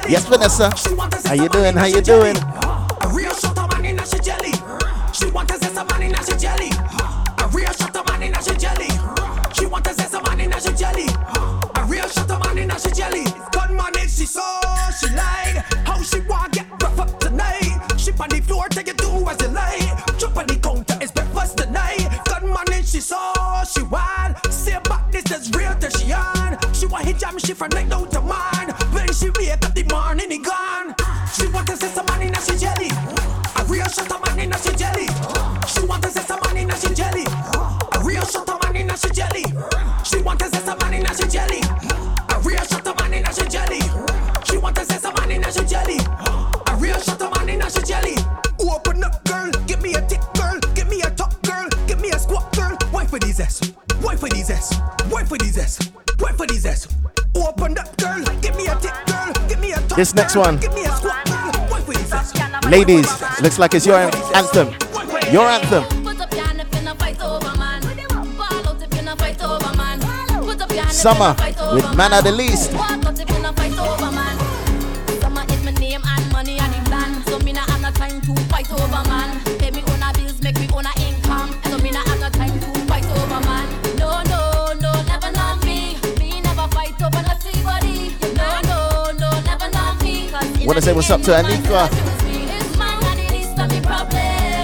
Yes, Vanessa. How you doing? How you doing? This next one, ladies, looks like it's your anthem. Your anthem. Summer with Man of the Least. want to say what's up to Anika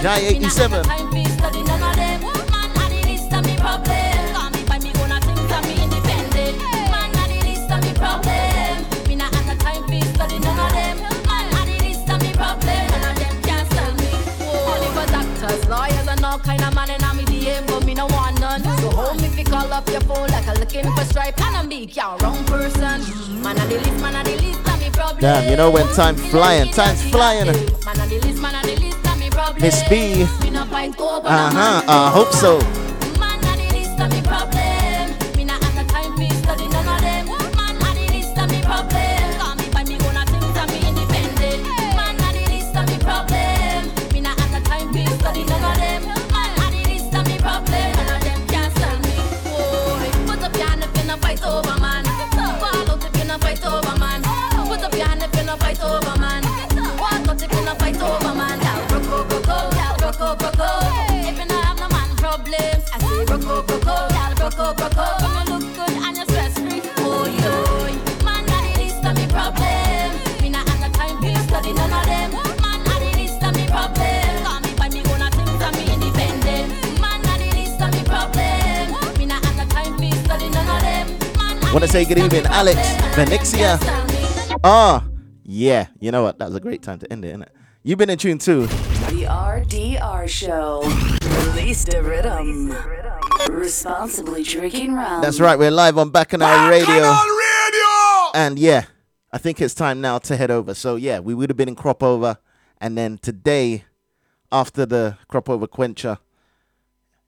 nine eighty-seven. Call up your phone like I'm looking for stripe, and I'm the wrong person. Man, I delete, man, I delete, and me problem. Damn, you know when time's flying, time's flying. Man, I delete, man, I delete, and me problem. Miss B. Uh-huh, I hope so. Man, I delete, and me problem. Me not have the time to study none of them. Man, I delete, and me problem. Call me by me, gonna think that me independent. Man, I delete, and me problem. Me not have the time to study none of them. Man, I delete, and me problem. Over man, fall out if you no fight over man. Put up your hand if you no fight over man. Walk out if you no fight over man. Rocko rocko, rocko rocko. If you no have no man problems, I say rocko rocko, rocko rocko. Come and look good and you're stress free. Oh yo, man, I delete the me problem. Me not have the time to study none of them. Man, I delete the me problem. Call me by me gonna think that me independent. Man, I delete the me problem. Me not have the time to study none of them. Want to say good evening, Alex, Phoenixia. Ah, oh, yeah. You know what? That was a great time to end it, innit? You've been in tune too. The R D R Show. Release the rhythm. Responsibly drinking rum. That's right. We're live on Bacchanal Radio. Radio. And yeah, I think it's time now to head over. So yeah, we would have been in Crop Over, and then today, after the Crop Over Quencher,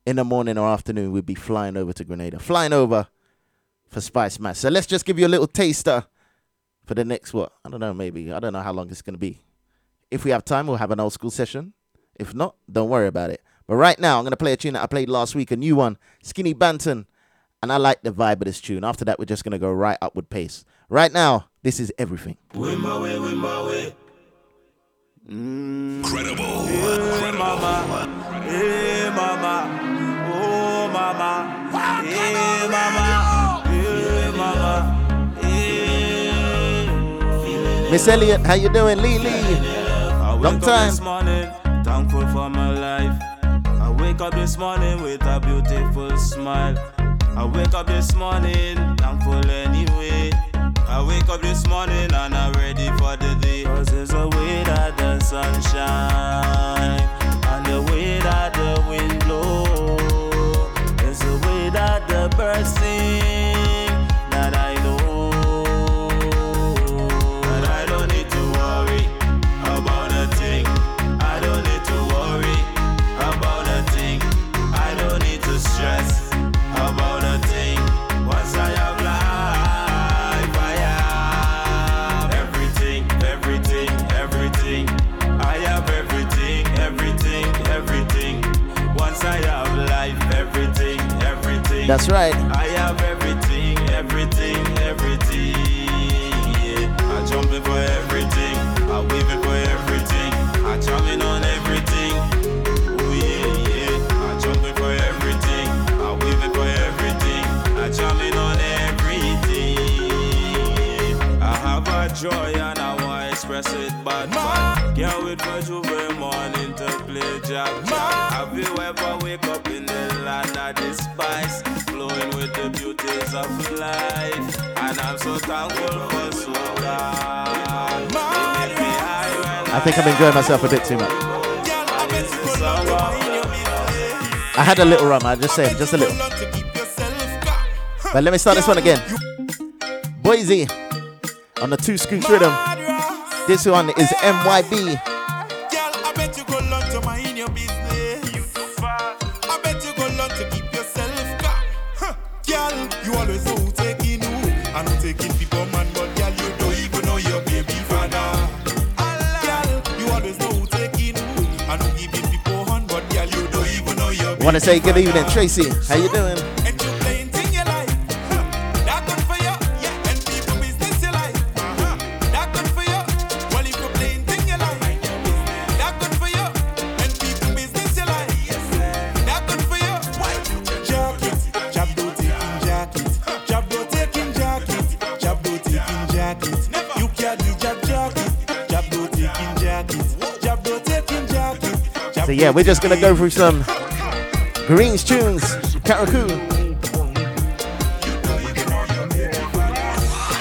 in the morning or afternoon, we'd be flying over to Grenada. Flying over. For Spice Match. So let's just give you a little taster for the next, what? I don't know, maybe. I don't know how long it's going to be. If we have time, we'll have an old school session. If not, don't worry about it. But right now, I'm going to play a tune that I played last week, a new one, Skinny Banton. And I like the vibe of this tune. After that, we're just going to go right upward pace. Right now, this is everything. Win my way, win my way. Mm. Credible. Yeah, Credible. Mama. Hey, mama. Oh, mama. Wow, hey, mama. Miss Elliot, how you doing? Lee Lee. I wake Long time. Up this morning, thankful for my life. I wake up this morning with a beautiful smile. I wake up this morning, thankful anyway. I wake up this morning and I'm ready for the day. Cause there's a way that the sun shine, and the way that the wind blow. There's a way that the birds sing, that I That's right. I have everything, everything, everything. Yeah. I jump in for everything. I wave in for everything. I jump in on everything. Oh yeah, yeah. I jump in for everything. I wave in for everything. I jump in on everything. I have a joy and I wanna express it, but I can't wait for Juve morning to play Jaguar. Have you ever wake up in the land that is spice? Flowing with the beauties of life, and I'm so thankful for so I think I'm enjoying myself a bit too much. I had a little rum, I just said, just a little. But let me start this one again. Boise on the two scoop rhythm. This one is M Y B. I want to say good evening, Tracy. How you doing? yeah, we're just going to go through some Green's tunes. Karakou.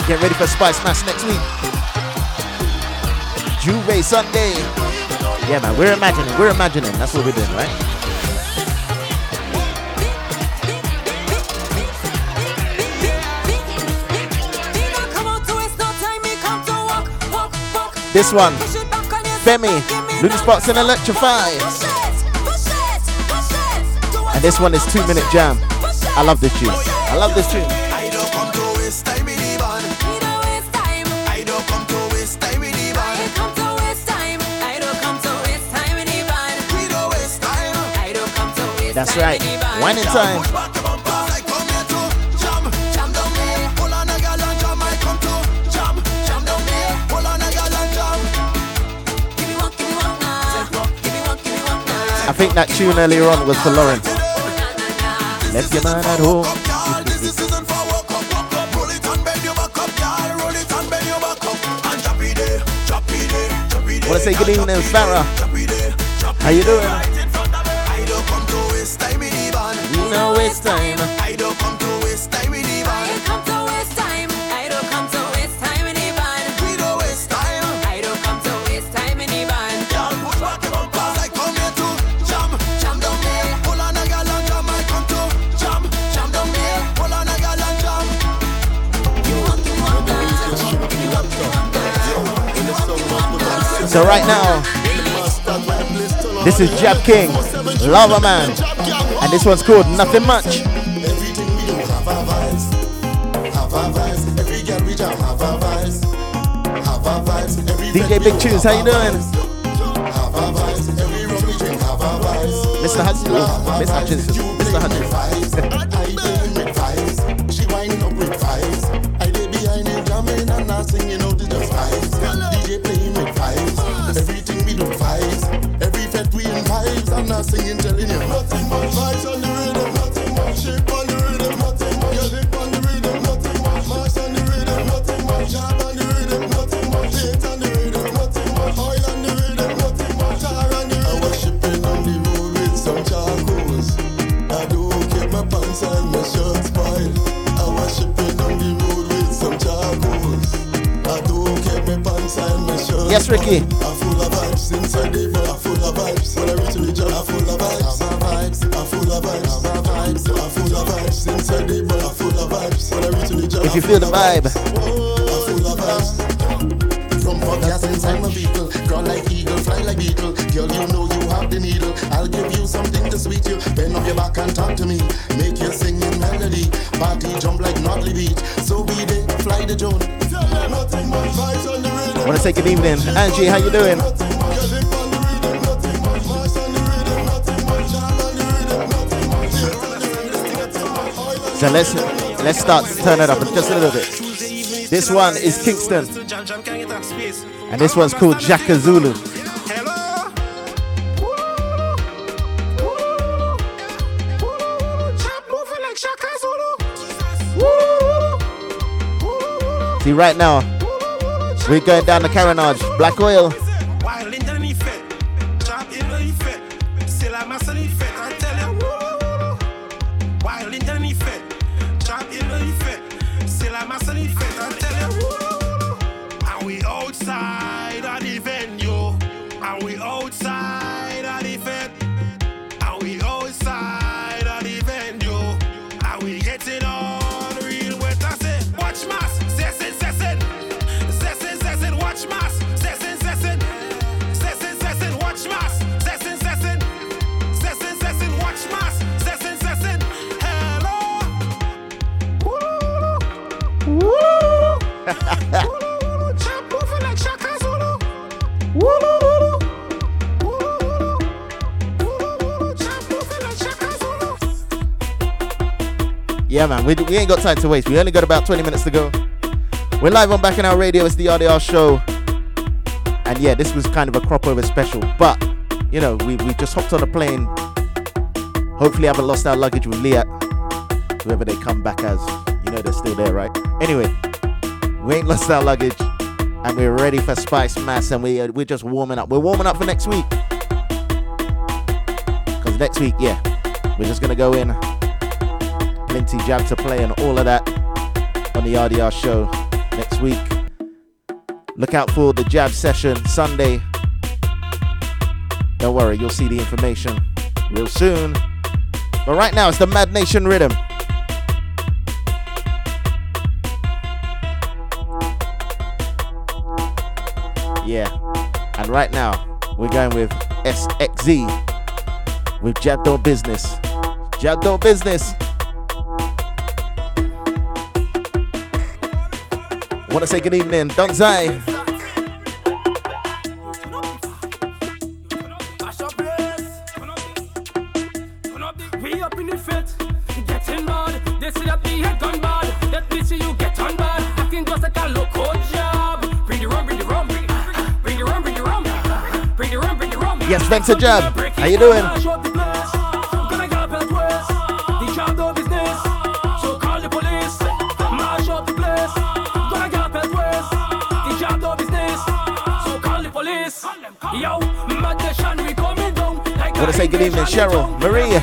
Get ready for Spice Mass next week. Juve Sunday. Yeah, man, we're imagining. We're imagining. That's what we're doing, right? This one, Femi, Loonspots and Electrifies. And this one is Two Minute Jam. I love this tune. I love this tune. I don't come to waste time with the band. I don't come to waste time with the band. I come to waste time. I don't come to waste time with the band. We don't waste time. I don't come to waste time. That's right. One in time. I think that tune earlier on was for Lauren. Left your man at home. I want to say good evening, Farah. How you doing? I don't come to waste time in the van. You know it's time. I don't come to waste time in the van. I come to waste time. I don't come to waste time in the van. We don't waste time. I don't come to waste time in the van. So right now, this is Jab King, Lava Man, and this one's called Nothing Much. Everything we do have our vibes, have our vibes. Every girl we jam have our vibes, have our vibes. D J Big Tunes, how you doing? Have our vibes. Every room we drink have our vibes. Mister Hudson, Mister Hutchinson, Mister Hudson. I did with vibes, she wind up with vibes. I did behind the jamming and I singing out the vibes. D J playing with vibes. Everything we do vibes. Every fed we in vibes. I'm not singing, telling you nothing much. Vibes on the rhythm, nothing much. Shape on the rhythm, nothing much. Your lip on the rhythm, nothing much. Marks on the rhythm, nothing much. Jab on the rhythm, nothing much. Shit on the rhythm, nothing much. Oil on the rhythm, nothing much. Tar on the rhythm. I was shipping on the road with some charcoals. I do keep my pants and my shirt spoiled. I was shipping on the road with some charcoals. I do keep my pants and my shirt spoiled. Yes, Ricky. Inside the I full of vibes. When I reach the job, I full of vibes. I full of vibes. I full of vibes. Inside the I full of vibes. When I reach the job, if you feel the vibe, I full of vibes. From podcast inside my vehicle, crawl like eagle, fly like beetle. Girl, you know you have the needle. I'll give you something to sweet you. Bend up your back and talk to me. Make your singing melody. Party jump like Notley beat. So be there, fly the drone. I want to say good evening, Angie. How you doing? So let's let's start to turn it up just a little bit. This one is Kingston, and this one's called Jaka Zulu. See, right now we're going down the carenage, black oil. Yeah, man, we, we ain't got time to waste. We only got about twenty minutes to go. We're live on Bacchanal Radio. It's the R D R show. And yeah, this was kind of a crop over special. But, you know, we, we just hopped on a plane. Hopefully haven't lost our luggage with Liat. Whoever they come back as. You know they're still there, right? Anyway, we ain't lost our luggage. And we're ready for Spice Mass. And we, uh, we're just warming up. We're warming up for next week. next week, yeah, we're just going to go in, plenty jab to play and all of that on the R D R show next week. Look out for the jab session Sunday. Don't worry, you'll see the information real soon. But right now, it's the Mad Nation Rhythm. Yeah, and right now, we're going with S X Z with Jab Door Business. Jab Door Business. I want to say good evening, Danzy. Yes, thanks to Jab. How you doing? I want to say good evening, Cheryl, Maria,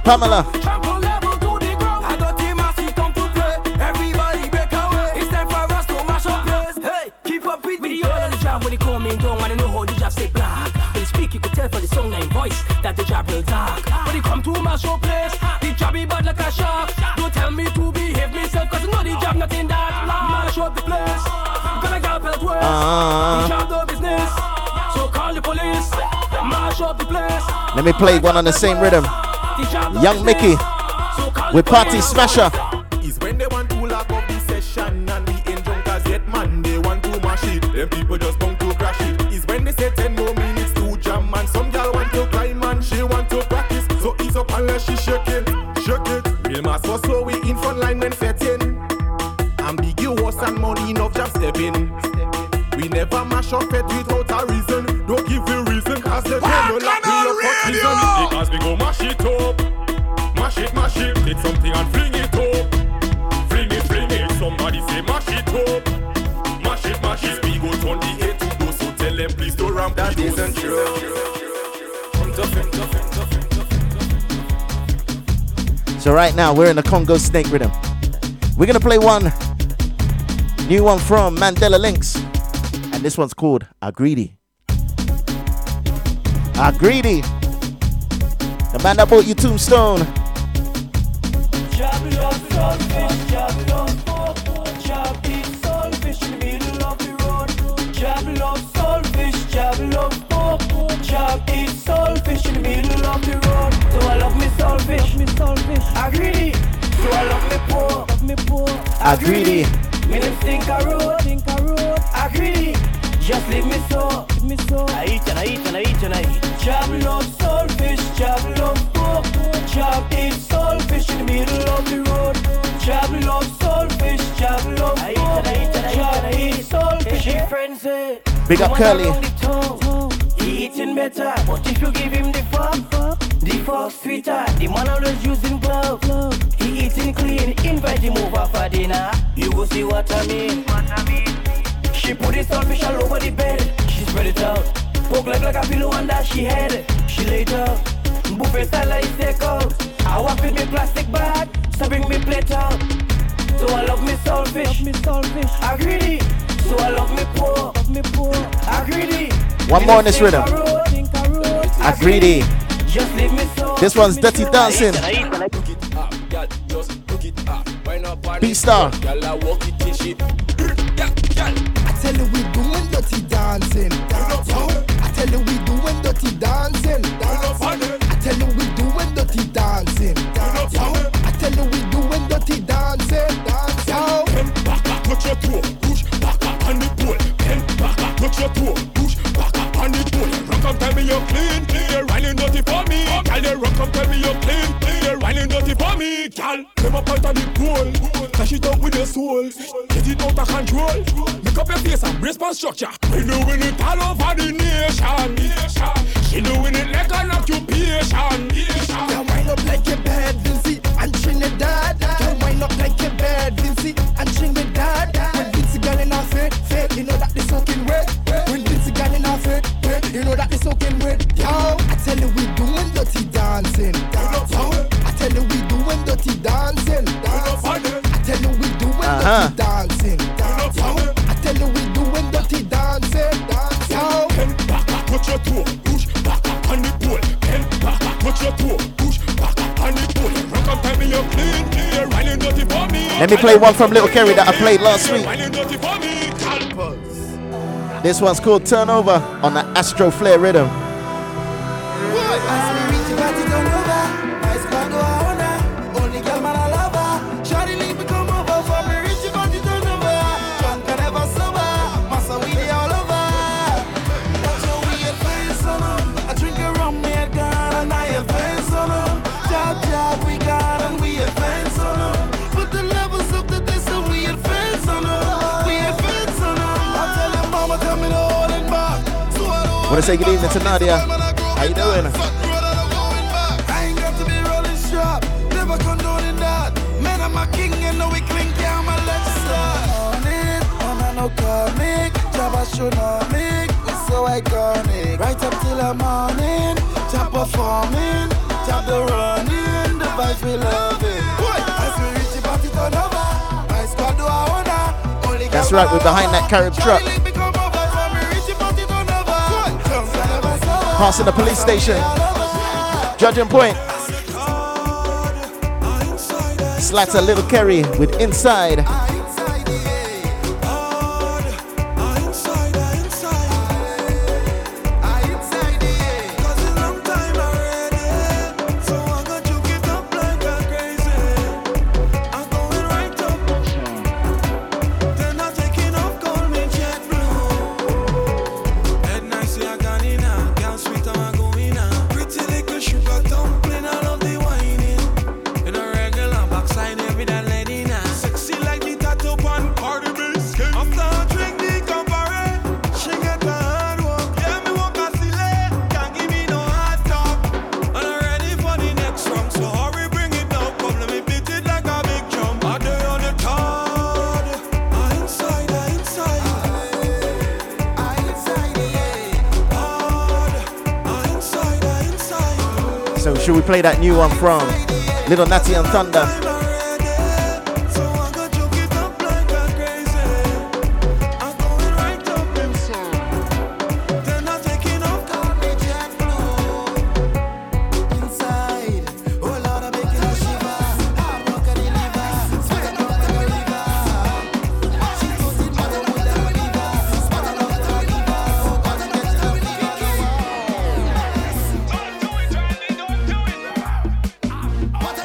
Pamela. That the job will talk. When you come to my show place, the job be bad like a shark. Don't tell me to behave myself, cause you know the job nothing that large. My show the place, gonna get pelt worse. The job no business, so call the police. My show the place. Let me play one on the same rhythm. Young Mickey with Party Smasher. Is when they want to lock up the session and we ain't drunk as yet, man. They want to mash it, them people just come to crash it. Is when they say ten more minutes to jam and some girl want to climb and she want to practice. So ease up unless she shake it, shake it. Real mass was slow, we in front line when setting. Ambiguous and money enough just stepping. We never mash up it without a reason. Don't give a reason, cause the general lock me up for prison. Because we go mash it up, mash it, mash it. Take something and fling it up, fling it, fling it. Somebody say mash it up, mash it, mash it. We go turn the head to do, so tell them please don't ramp that those. Isn't true. So right now we're in the Congo Snake rhythm. We're gonna play one new one from Mandela Lynx, and this one's called Agridi. Agridi, the man that bought you Tombstone. Fish in the middle of the road. So I love me saltfish, me saltfish. I greedy. So I love me poor, love me poor. I greedy. Me them think I road, think I road. I greedy. Just leave me so, leave me so. I eat and I eat and I eat and I eat. Jab love saltfish, jab love pork. Jab eat saltfish in the middle of the road. Jab love saltfish, jab love pork. I eat and I eat and I eat and I eat. Saltfish in frenzy. Big up Curly. Eating better, but if you give him the fuck, the fuck sweeter. The man always using glove. He eating clean, invite him over for dinner. You go see what I mean. What I mean. She put the saltfish all over the bed. She spread it out, poke like like a pillow under she head. She laid up, buffet style like take out. I walk with me plastic bag, serving me plate out. So I love me saltfish, me saltfish. I greedy, so I love me poor, love me poor. I greedy. One more in this rhythm. I greedy. This one's Dirty Dancing. B-Star. I tell you we doing dirty dancing. I tell you we doing dirty dancing. I tell you we doing dirty dancing. I tell you we doing dirty dancing. You're clean, clean, you're running dirty for me. Girl, you rock up, tell me you're clean, clean, you're running dirty for me. Girl, come up out of the pool, touch it out with your soul. Get it out of control, make up your face and response structure. We doing it all over the nation. She doing it like an occupation. You wind up like a bad Vinci and Trinidad. You wind up like a bad Vinci and Trinidad. When Vinci girl in our fit, fit, you know that this fucking work. When Vinci girl in our fit, you know that it's okay with y'all. I tell you we doing dirty dance. uh-huh. dancing. I tell you we doing dirty dancing. Down. Bend back, touch your toe, push back on the pole. Bend back, touch your toe, push back on the pole. Rock on time, you're clean, you're running dirty for me. Let me play one from Little Kerry that I played last week. This one's called Turnover on the Astro Flare rhythm. I want to say good evening to Nadia. How you doing? I ain't got to be rolling strap. Never condoning that. Man, I'm a king and no we cling down my left side. On it, on a no comic. Java should not make. It's so iconic. Right up till the morning. Top performing. Top the running. The vibes we love it. As we reach the party turnover. My squad do our honor. That's right, we're behind that Carib truck. Passing the police station. Judging point. Slatter Little Kerry with Inside. Play that new one from Little Natty and Thunder.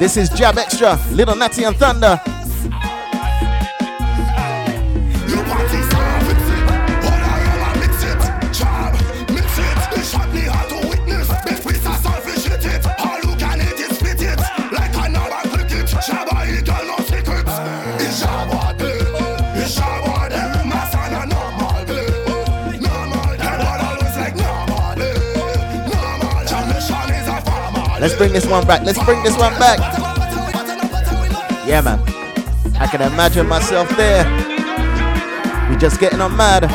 This is Jab Extra, Little Natty and Thunder. Let's bring this one back. Let's bring this one back. Yeah, man. I can imagine myself there. We just getting on mad.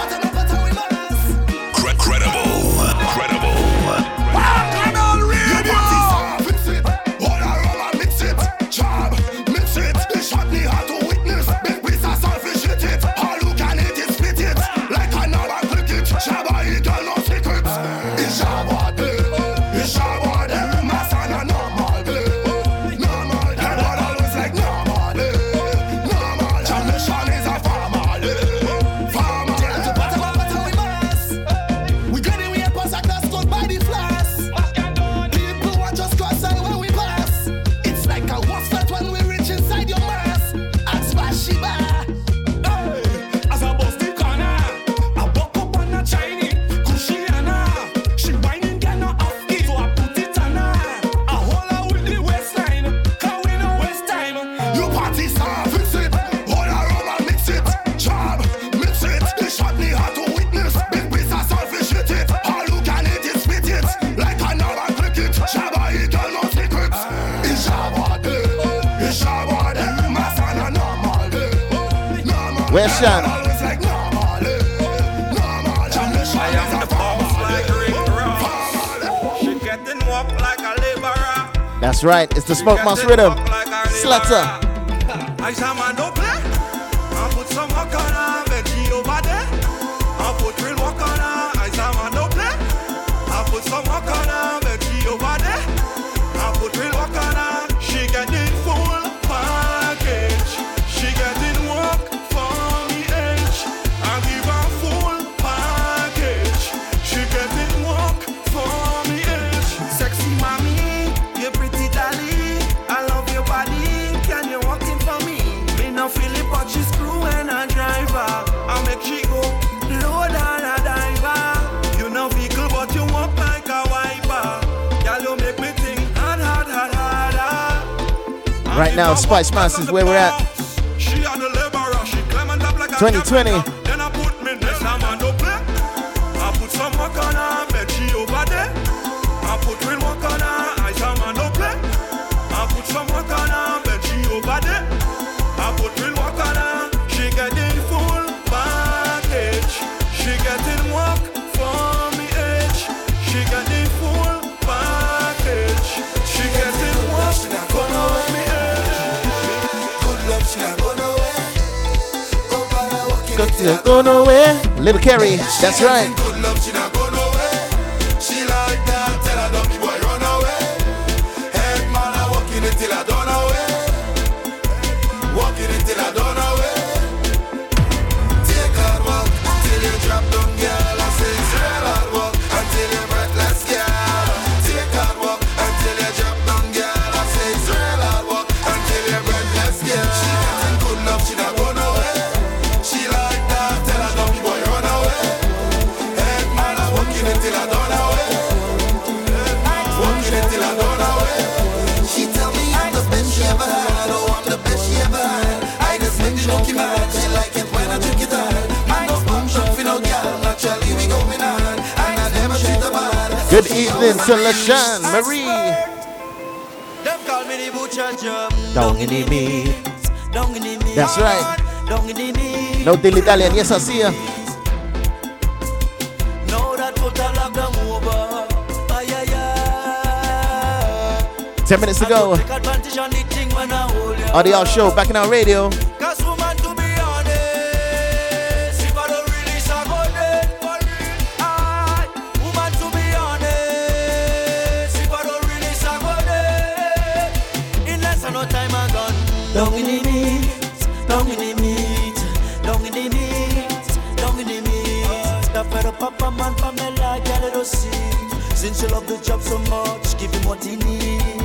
That's right, it's the Smoke Mask rhythm. Slatter. Right now, Spice Mouse is where we're at. twenty twenty. Don't go nowhere, little Kerry. That's right. Good love, she not go nowhere. She like that, tell her dummy boy run away. Head man, I walk in it till I don't away. Walk in it till I don't away. Take hard walk till you drop down, girl. I say it's real hard walk until you're breathless, girl. Take hard walk until you drop down, girl. I say it's real hard walk until you're breathless, girl. She got good love, she not go nowhere. She like. She tell me I'm the best she ever had. Oh, I'm the best she ever had. I just make the monkey mad. She like it when I drink it hard. I don't pump shot for no girl. Naturally we go in hand. And I never treat her bad. Good evening to LaShawn Marie. Them call me the butcher job. Down in the meat. Down in the meat. That's right. Down in the meat. No dilly dally. Yes, I see her. Ten minutes to go. R D R Show, Bacchanal Radio. Since you love the job so much, give him what he need.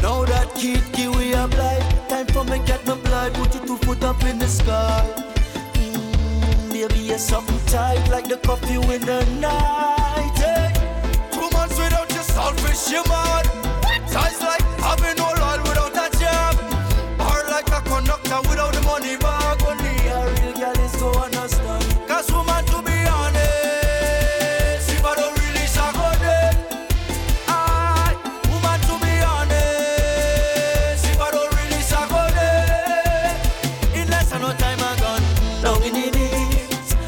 Now that kid we are blind. Time for me get my blood. Put your two foot up in the sky. Mm, maybe you're something tight like the coffee in the night. Hey. Two months without your selfish human. Ties like having no oil without a job. Or like a conductor without the money bag. Only a real girl is so understand. Cause woman to be honest.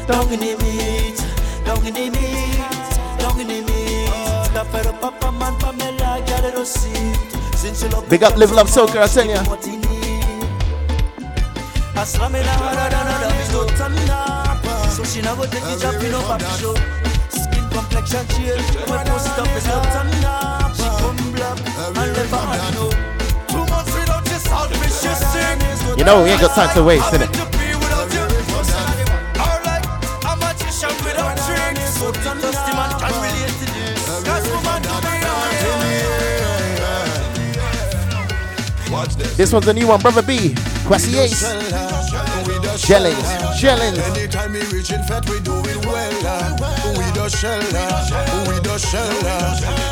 Don't in the meat, don't in the meat, don't in the meat. The fed up papa man Pamela got it seat. Since you love big up, live love soccer, I tell ya. I slam it harder than a dog is no tanner. So she never take it up in a back show. Skin complexion chill, but no stuff is no tanner. She come black and never had no. Two months without this all vicious thing. You know we ain't got time to waste, innit? This one's the new one, Brother B. Quasi Ace. Shellings, shellings. Anytime we reach in fat, we do it well. We do shell, we do shell.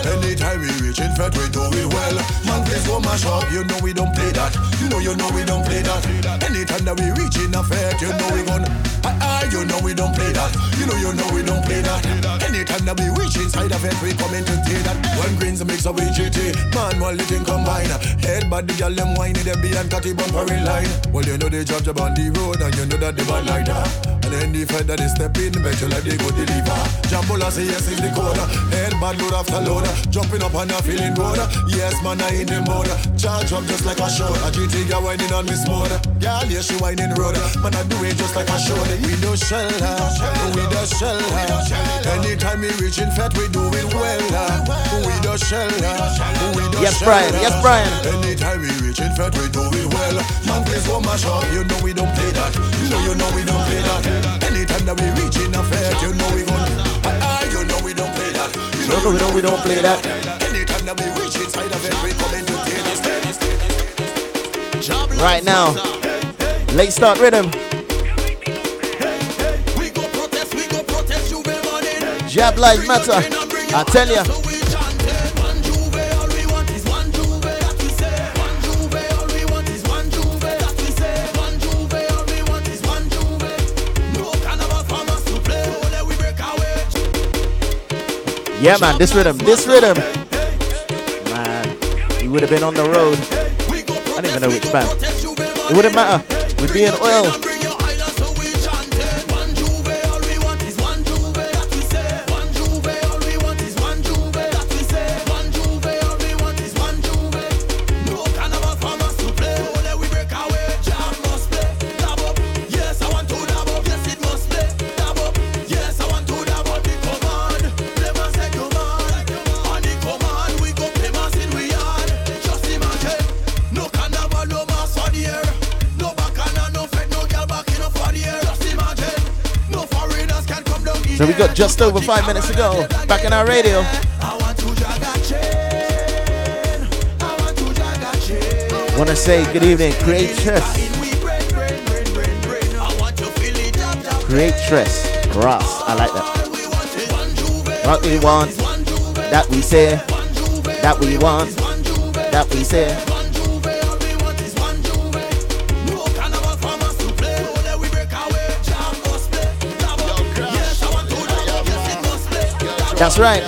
Anytime we reach in fat, we do it well. Man, please go mash up. You know we don't play that. You know, you know we don't play that. Anytime that we reach in a fat, you know we gon'. You know we don't play that. You know, you know we don't play that. Anytime that we reach inside of it, we come in to say that. One greens mix up with G T, man, one little combine. Head body, y'all them whiny, they be and catty bumper in line. Well, you know they drop job on the road, and you know that they bad like that. And then the fact that they step in, bet you like they go deliver. Jambola say yes in the corner. Head bad load after load, jumping up and not feeling bored. Yes, man, I in the mode. Charge up just like a shot. A G T girl whining on Miss Mode. Girl, yeah, she whining road. Man, I do it just like a shot. We do shell, we do shell. Anytime we reach in fat, we do it well. We do shell, we do shell. Yes, Brian, yes, Brian. Anytime we reach in fat, we do it well. Man, please go mash up. You know we don't play that. You know, you know we don't play that. Anytime that we reach in a fat, you know we gon'. You know we don't play that. You know, you know we don't play that. Anytime that we reach inside of it, we come into theater. Right now, late start rhythm. Jab like matter, I tell ya. Yeah, man, this rhythm, this rhythm. Man, we would have been on the road. I don't even know which band. It wouldn't matter. We'd be in oil. So we got just over five minutes to go. Back in our radio. Want to say good evening, Creatress. Creatress, Ross. I like that. What we want, that we say. That we want, that we say. That's right.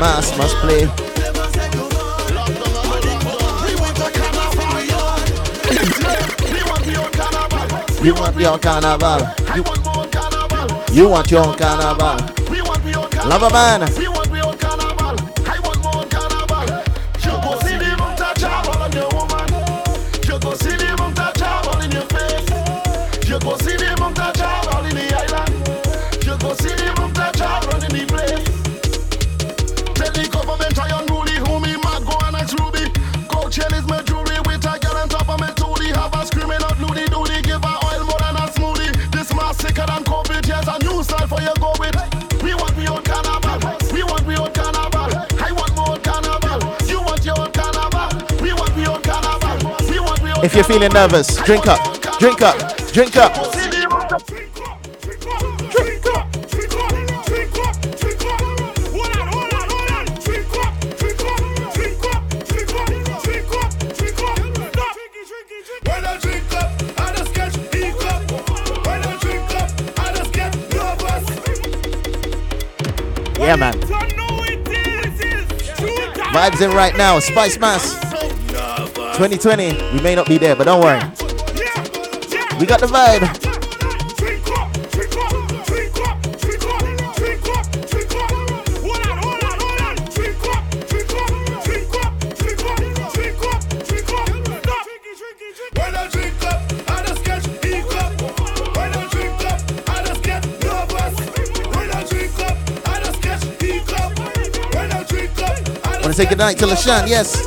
Mass must play. You want your carnival. You, you want your carnival. Love a man. If you're feeling nervous, drink up, drink up, drink up. Yeah, man. Vibes in right now, Spice Mass. twenty twenty, we may not be there, but don't worry. We got the vibe. Want to say goodnight to LaShawn, yes.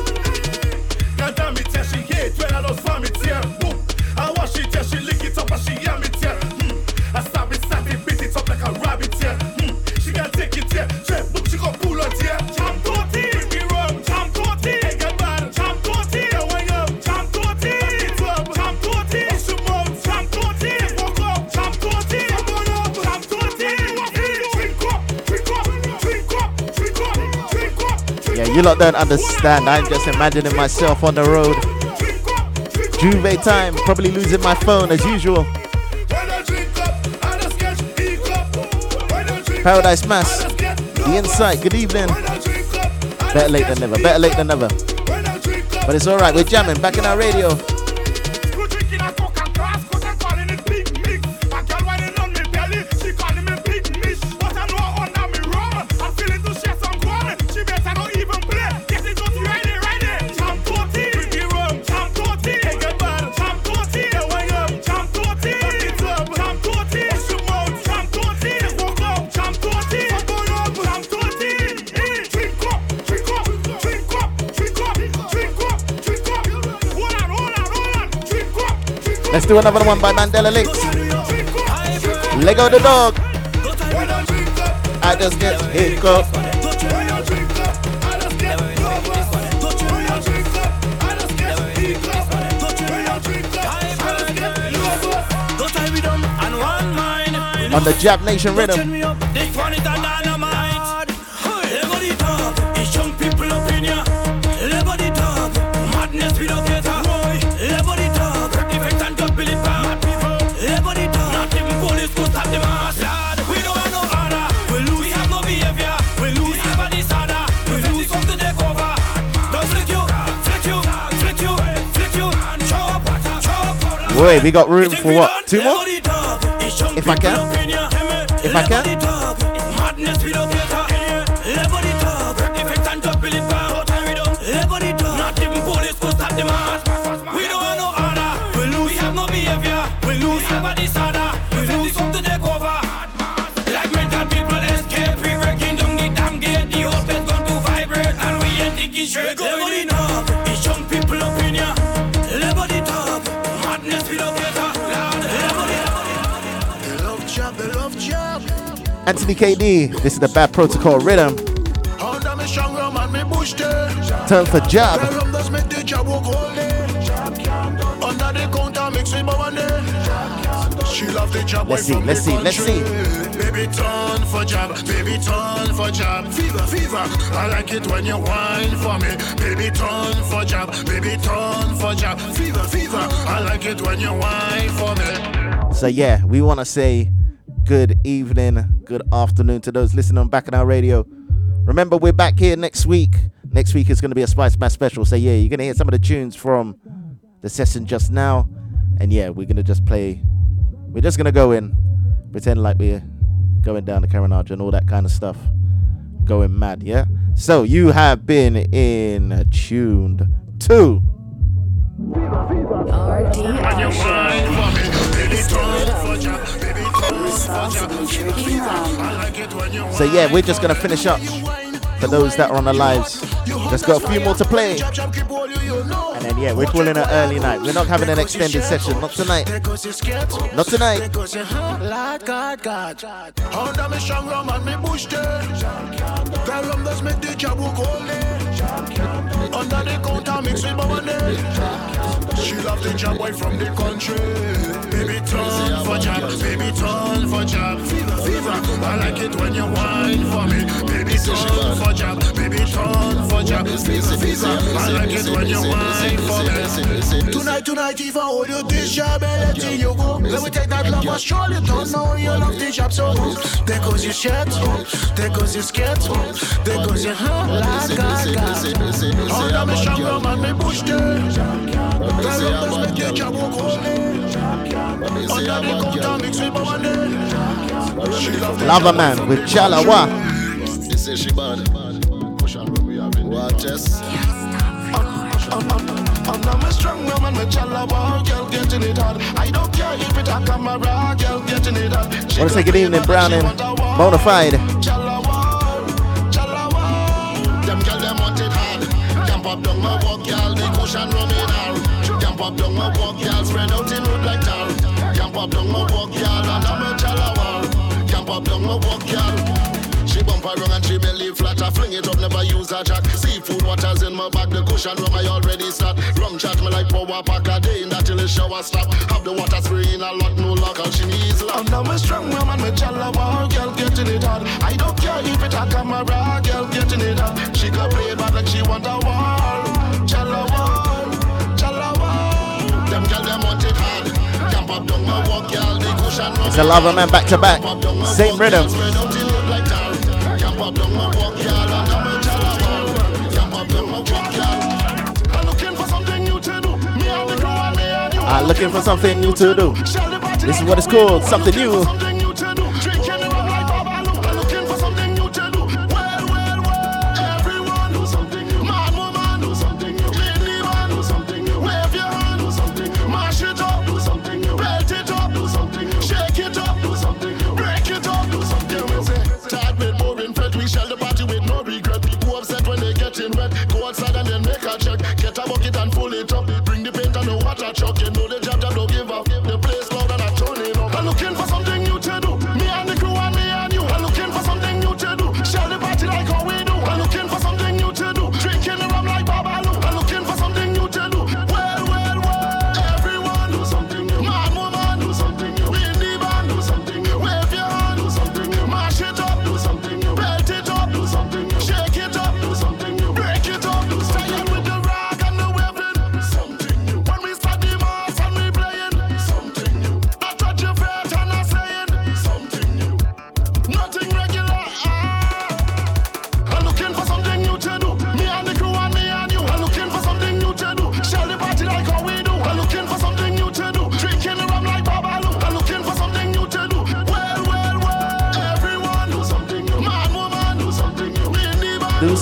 You lot don't understand. I'm just imagining myself on the road. Juve time, probably losing my phone as usual. Paradise Mass, The Insight, good evening. Better late than never, better late than never. But it's alright, we're jamming, back in our radio. Let's do another one by Mandela Links. Lego the dog. I just get hiccups. On the Jab Nation rhythm. Wait, we got room for what? Two more? If I can? If I can? Anthony K D, this is the Bad Protocol Rhythm. Turn for job. Let's see, let's see, let's see. Baby, turn for job, baby, turn for job. Fever, fever, I like it when you whine for me. Baby, turn for job, baby, turn for job. Fever, fever, I like it when you whine for me. So yeah, we want to say good evening, good afternoon to those listening on Bacchanal Radio. Remember, we're back here next week. Next week is going to be a Spice Mass special. So yeah, you're going to hear some of the tunes from the session just now. And yeah, we're going to just play. We're just going to go in, pretend like we're going down the Carinage and all that kind of stuff. Going mad, yeah? So you have been in tuned to R D R Show. So yeah, we're just gonna finish up. For those that are on the lives, just got a few more to play. And then yeah, we're calling it early night. We're not having an extended session. Not tonight. Not tonight. Under the counter mix with my money. She love the job boy from the country. Baby turn for job, baby turn for job. Fever, fever, I like it when you whine for me. Baby turn for job, baby turn for job. Fever, fever, I like it when you whine for me. Tonight, tonight, if I hold you this job, I let you go. Let me take that love, but surely don't know you love the job so much. There goes your shirt, there goes your skirt, there goes your heart, like I got. Under me shango man me push there. That love does make you jab walk on me. Under the counter mix with power there. Lava man with Chalawa. They say she bad. Push and rub we have in the chest. Under me shango man me Chalawa. Girl getting it hard. I don't care if it's a camera. Girl getting it hard. Wanna say good evening, Browning. Bonafide. Pop down my walk, y'all, the cushion rum in all. Jump up down my walk, y'all, spread out in road like tall. Jump up down my walk, y'all, and I'm a Chalawa. Jump up down my walk, y'all. She bump her wrong and she belly flat. I fling it up, never use a jack. Seafood water's in my bag, the cushion rum I already start. Rum chat me like power pack a day in that till the shower stop. Have the water spray in a lot, no luck, all she needs love. I'm a strong woman, me Chalawa, girl getting it hard. I don't care if it's a camera, girl getting it hard. She can play back like she want a war. It's a lava man back to back, same rhythm. I'm uh, looking for something new to do. This is what it's called, something new.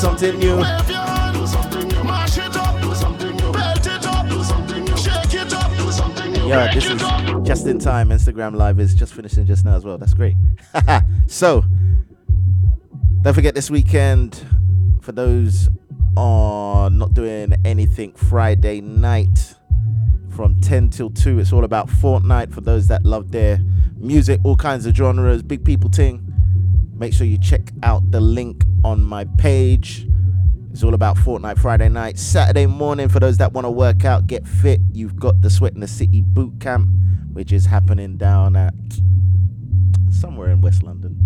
something new. Wave your hand, do something new. Mash it up, do something new. Belt it up, do something new. Shake it up, do something new. Yeah, this is just in time. Instagram Live is just finishing just now as well. That's great. So, don't forget this weekend, for those on not doing anything, Friday night from ten till two, it's all about Fortnite for those that love their music, all kinds of genres, big people ting. Make sure you check out the link on my page. It's all about Fortnite Friday night. Saturday morning for those that want to work out, get fit, you've got the Sweat in the City boot camp, which is happening down at somewhere in West London.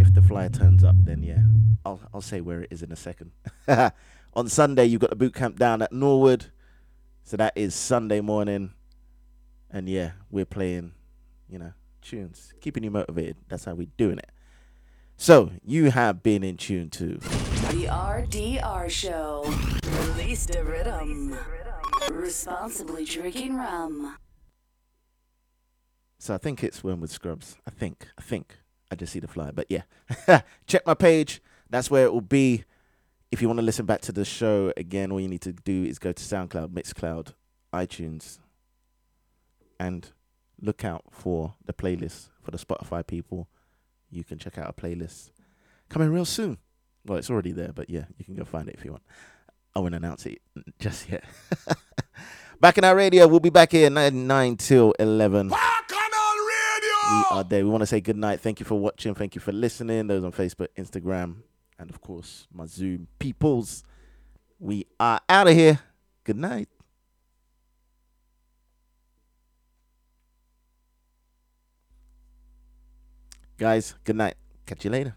If the flyer turns up, then yeah, I'll I'll say where it is in a second. On Sunday, you've got the boot camp down at Norwood. So that is Sunday morning. And yeah, we're playing, you know, tunes. Keeping you motivated. That's how we're doing it. So, you have been in tune to the R D R Show. Release the rhythm. Responsibly drinking rum. So I think it's Wormwood Scrubs. I think. I think. I just see the flyer. But yeah. Check my page. That's where it will be. If you want to listen back to the show again, all you need to do is go to SoundCloud, Mixcloud, iTunes, and look out for the playlist. For the Spotify people, you can check out a playlist coming real soon. Well, it's already there, but yeah, you can go find it if you want. I won't announce it just yet. Bacchanal Radio, we'll be back here nine till eleven. We are there. We want to say good night. Thank you for watching. Thank you for listening. Those on Facebook, Instagram, and of course, my Zoom peoples. We are out of here. Good night. Guys, good night. Catch you later.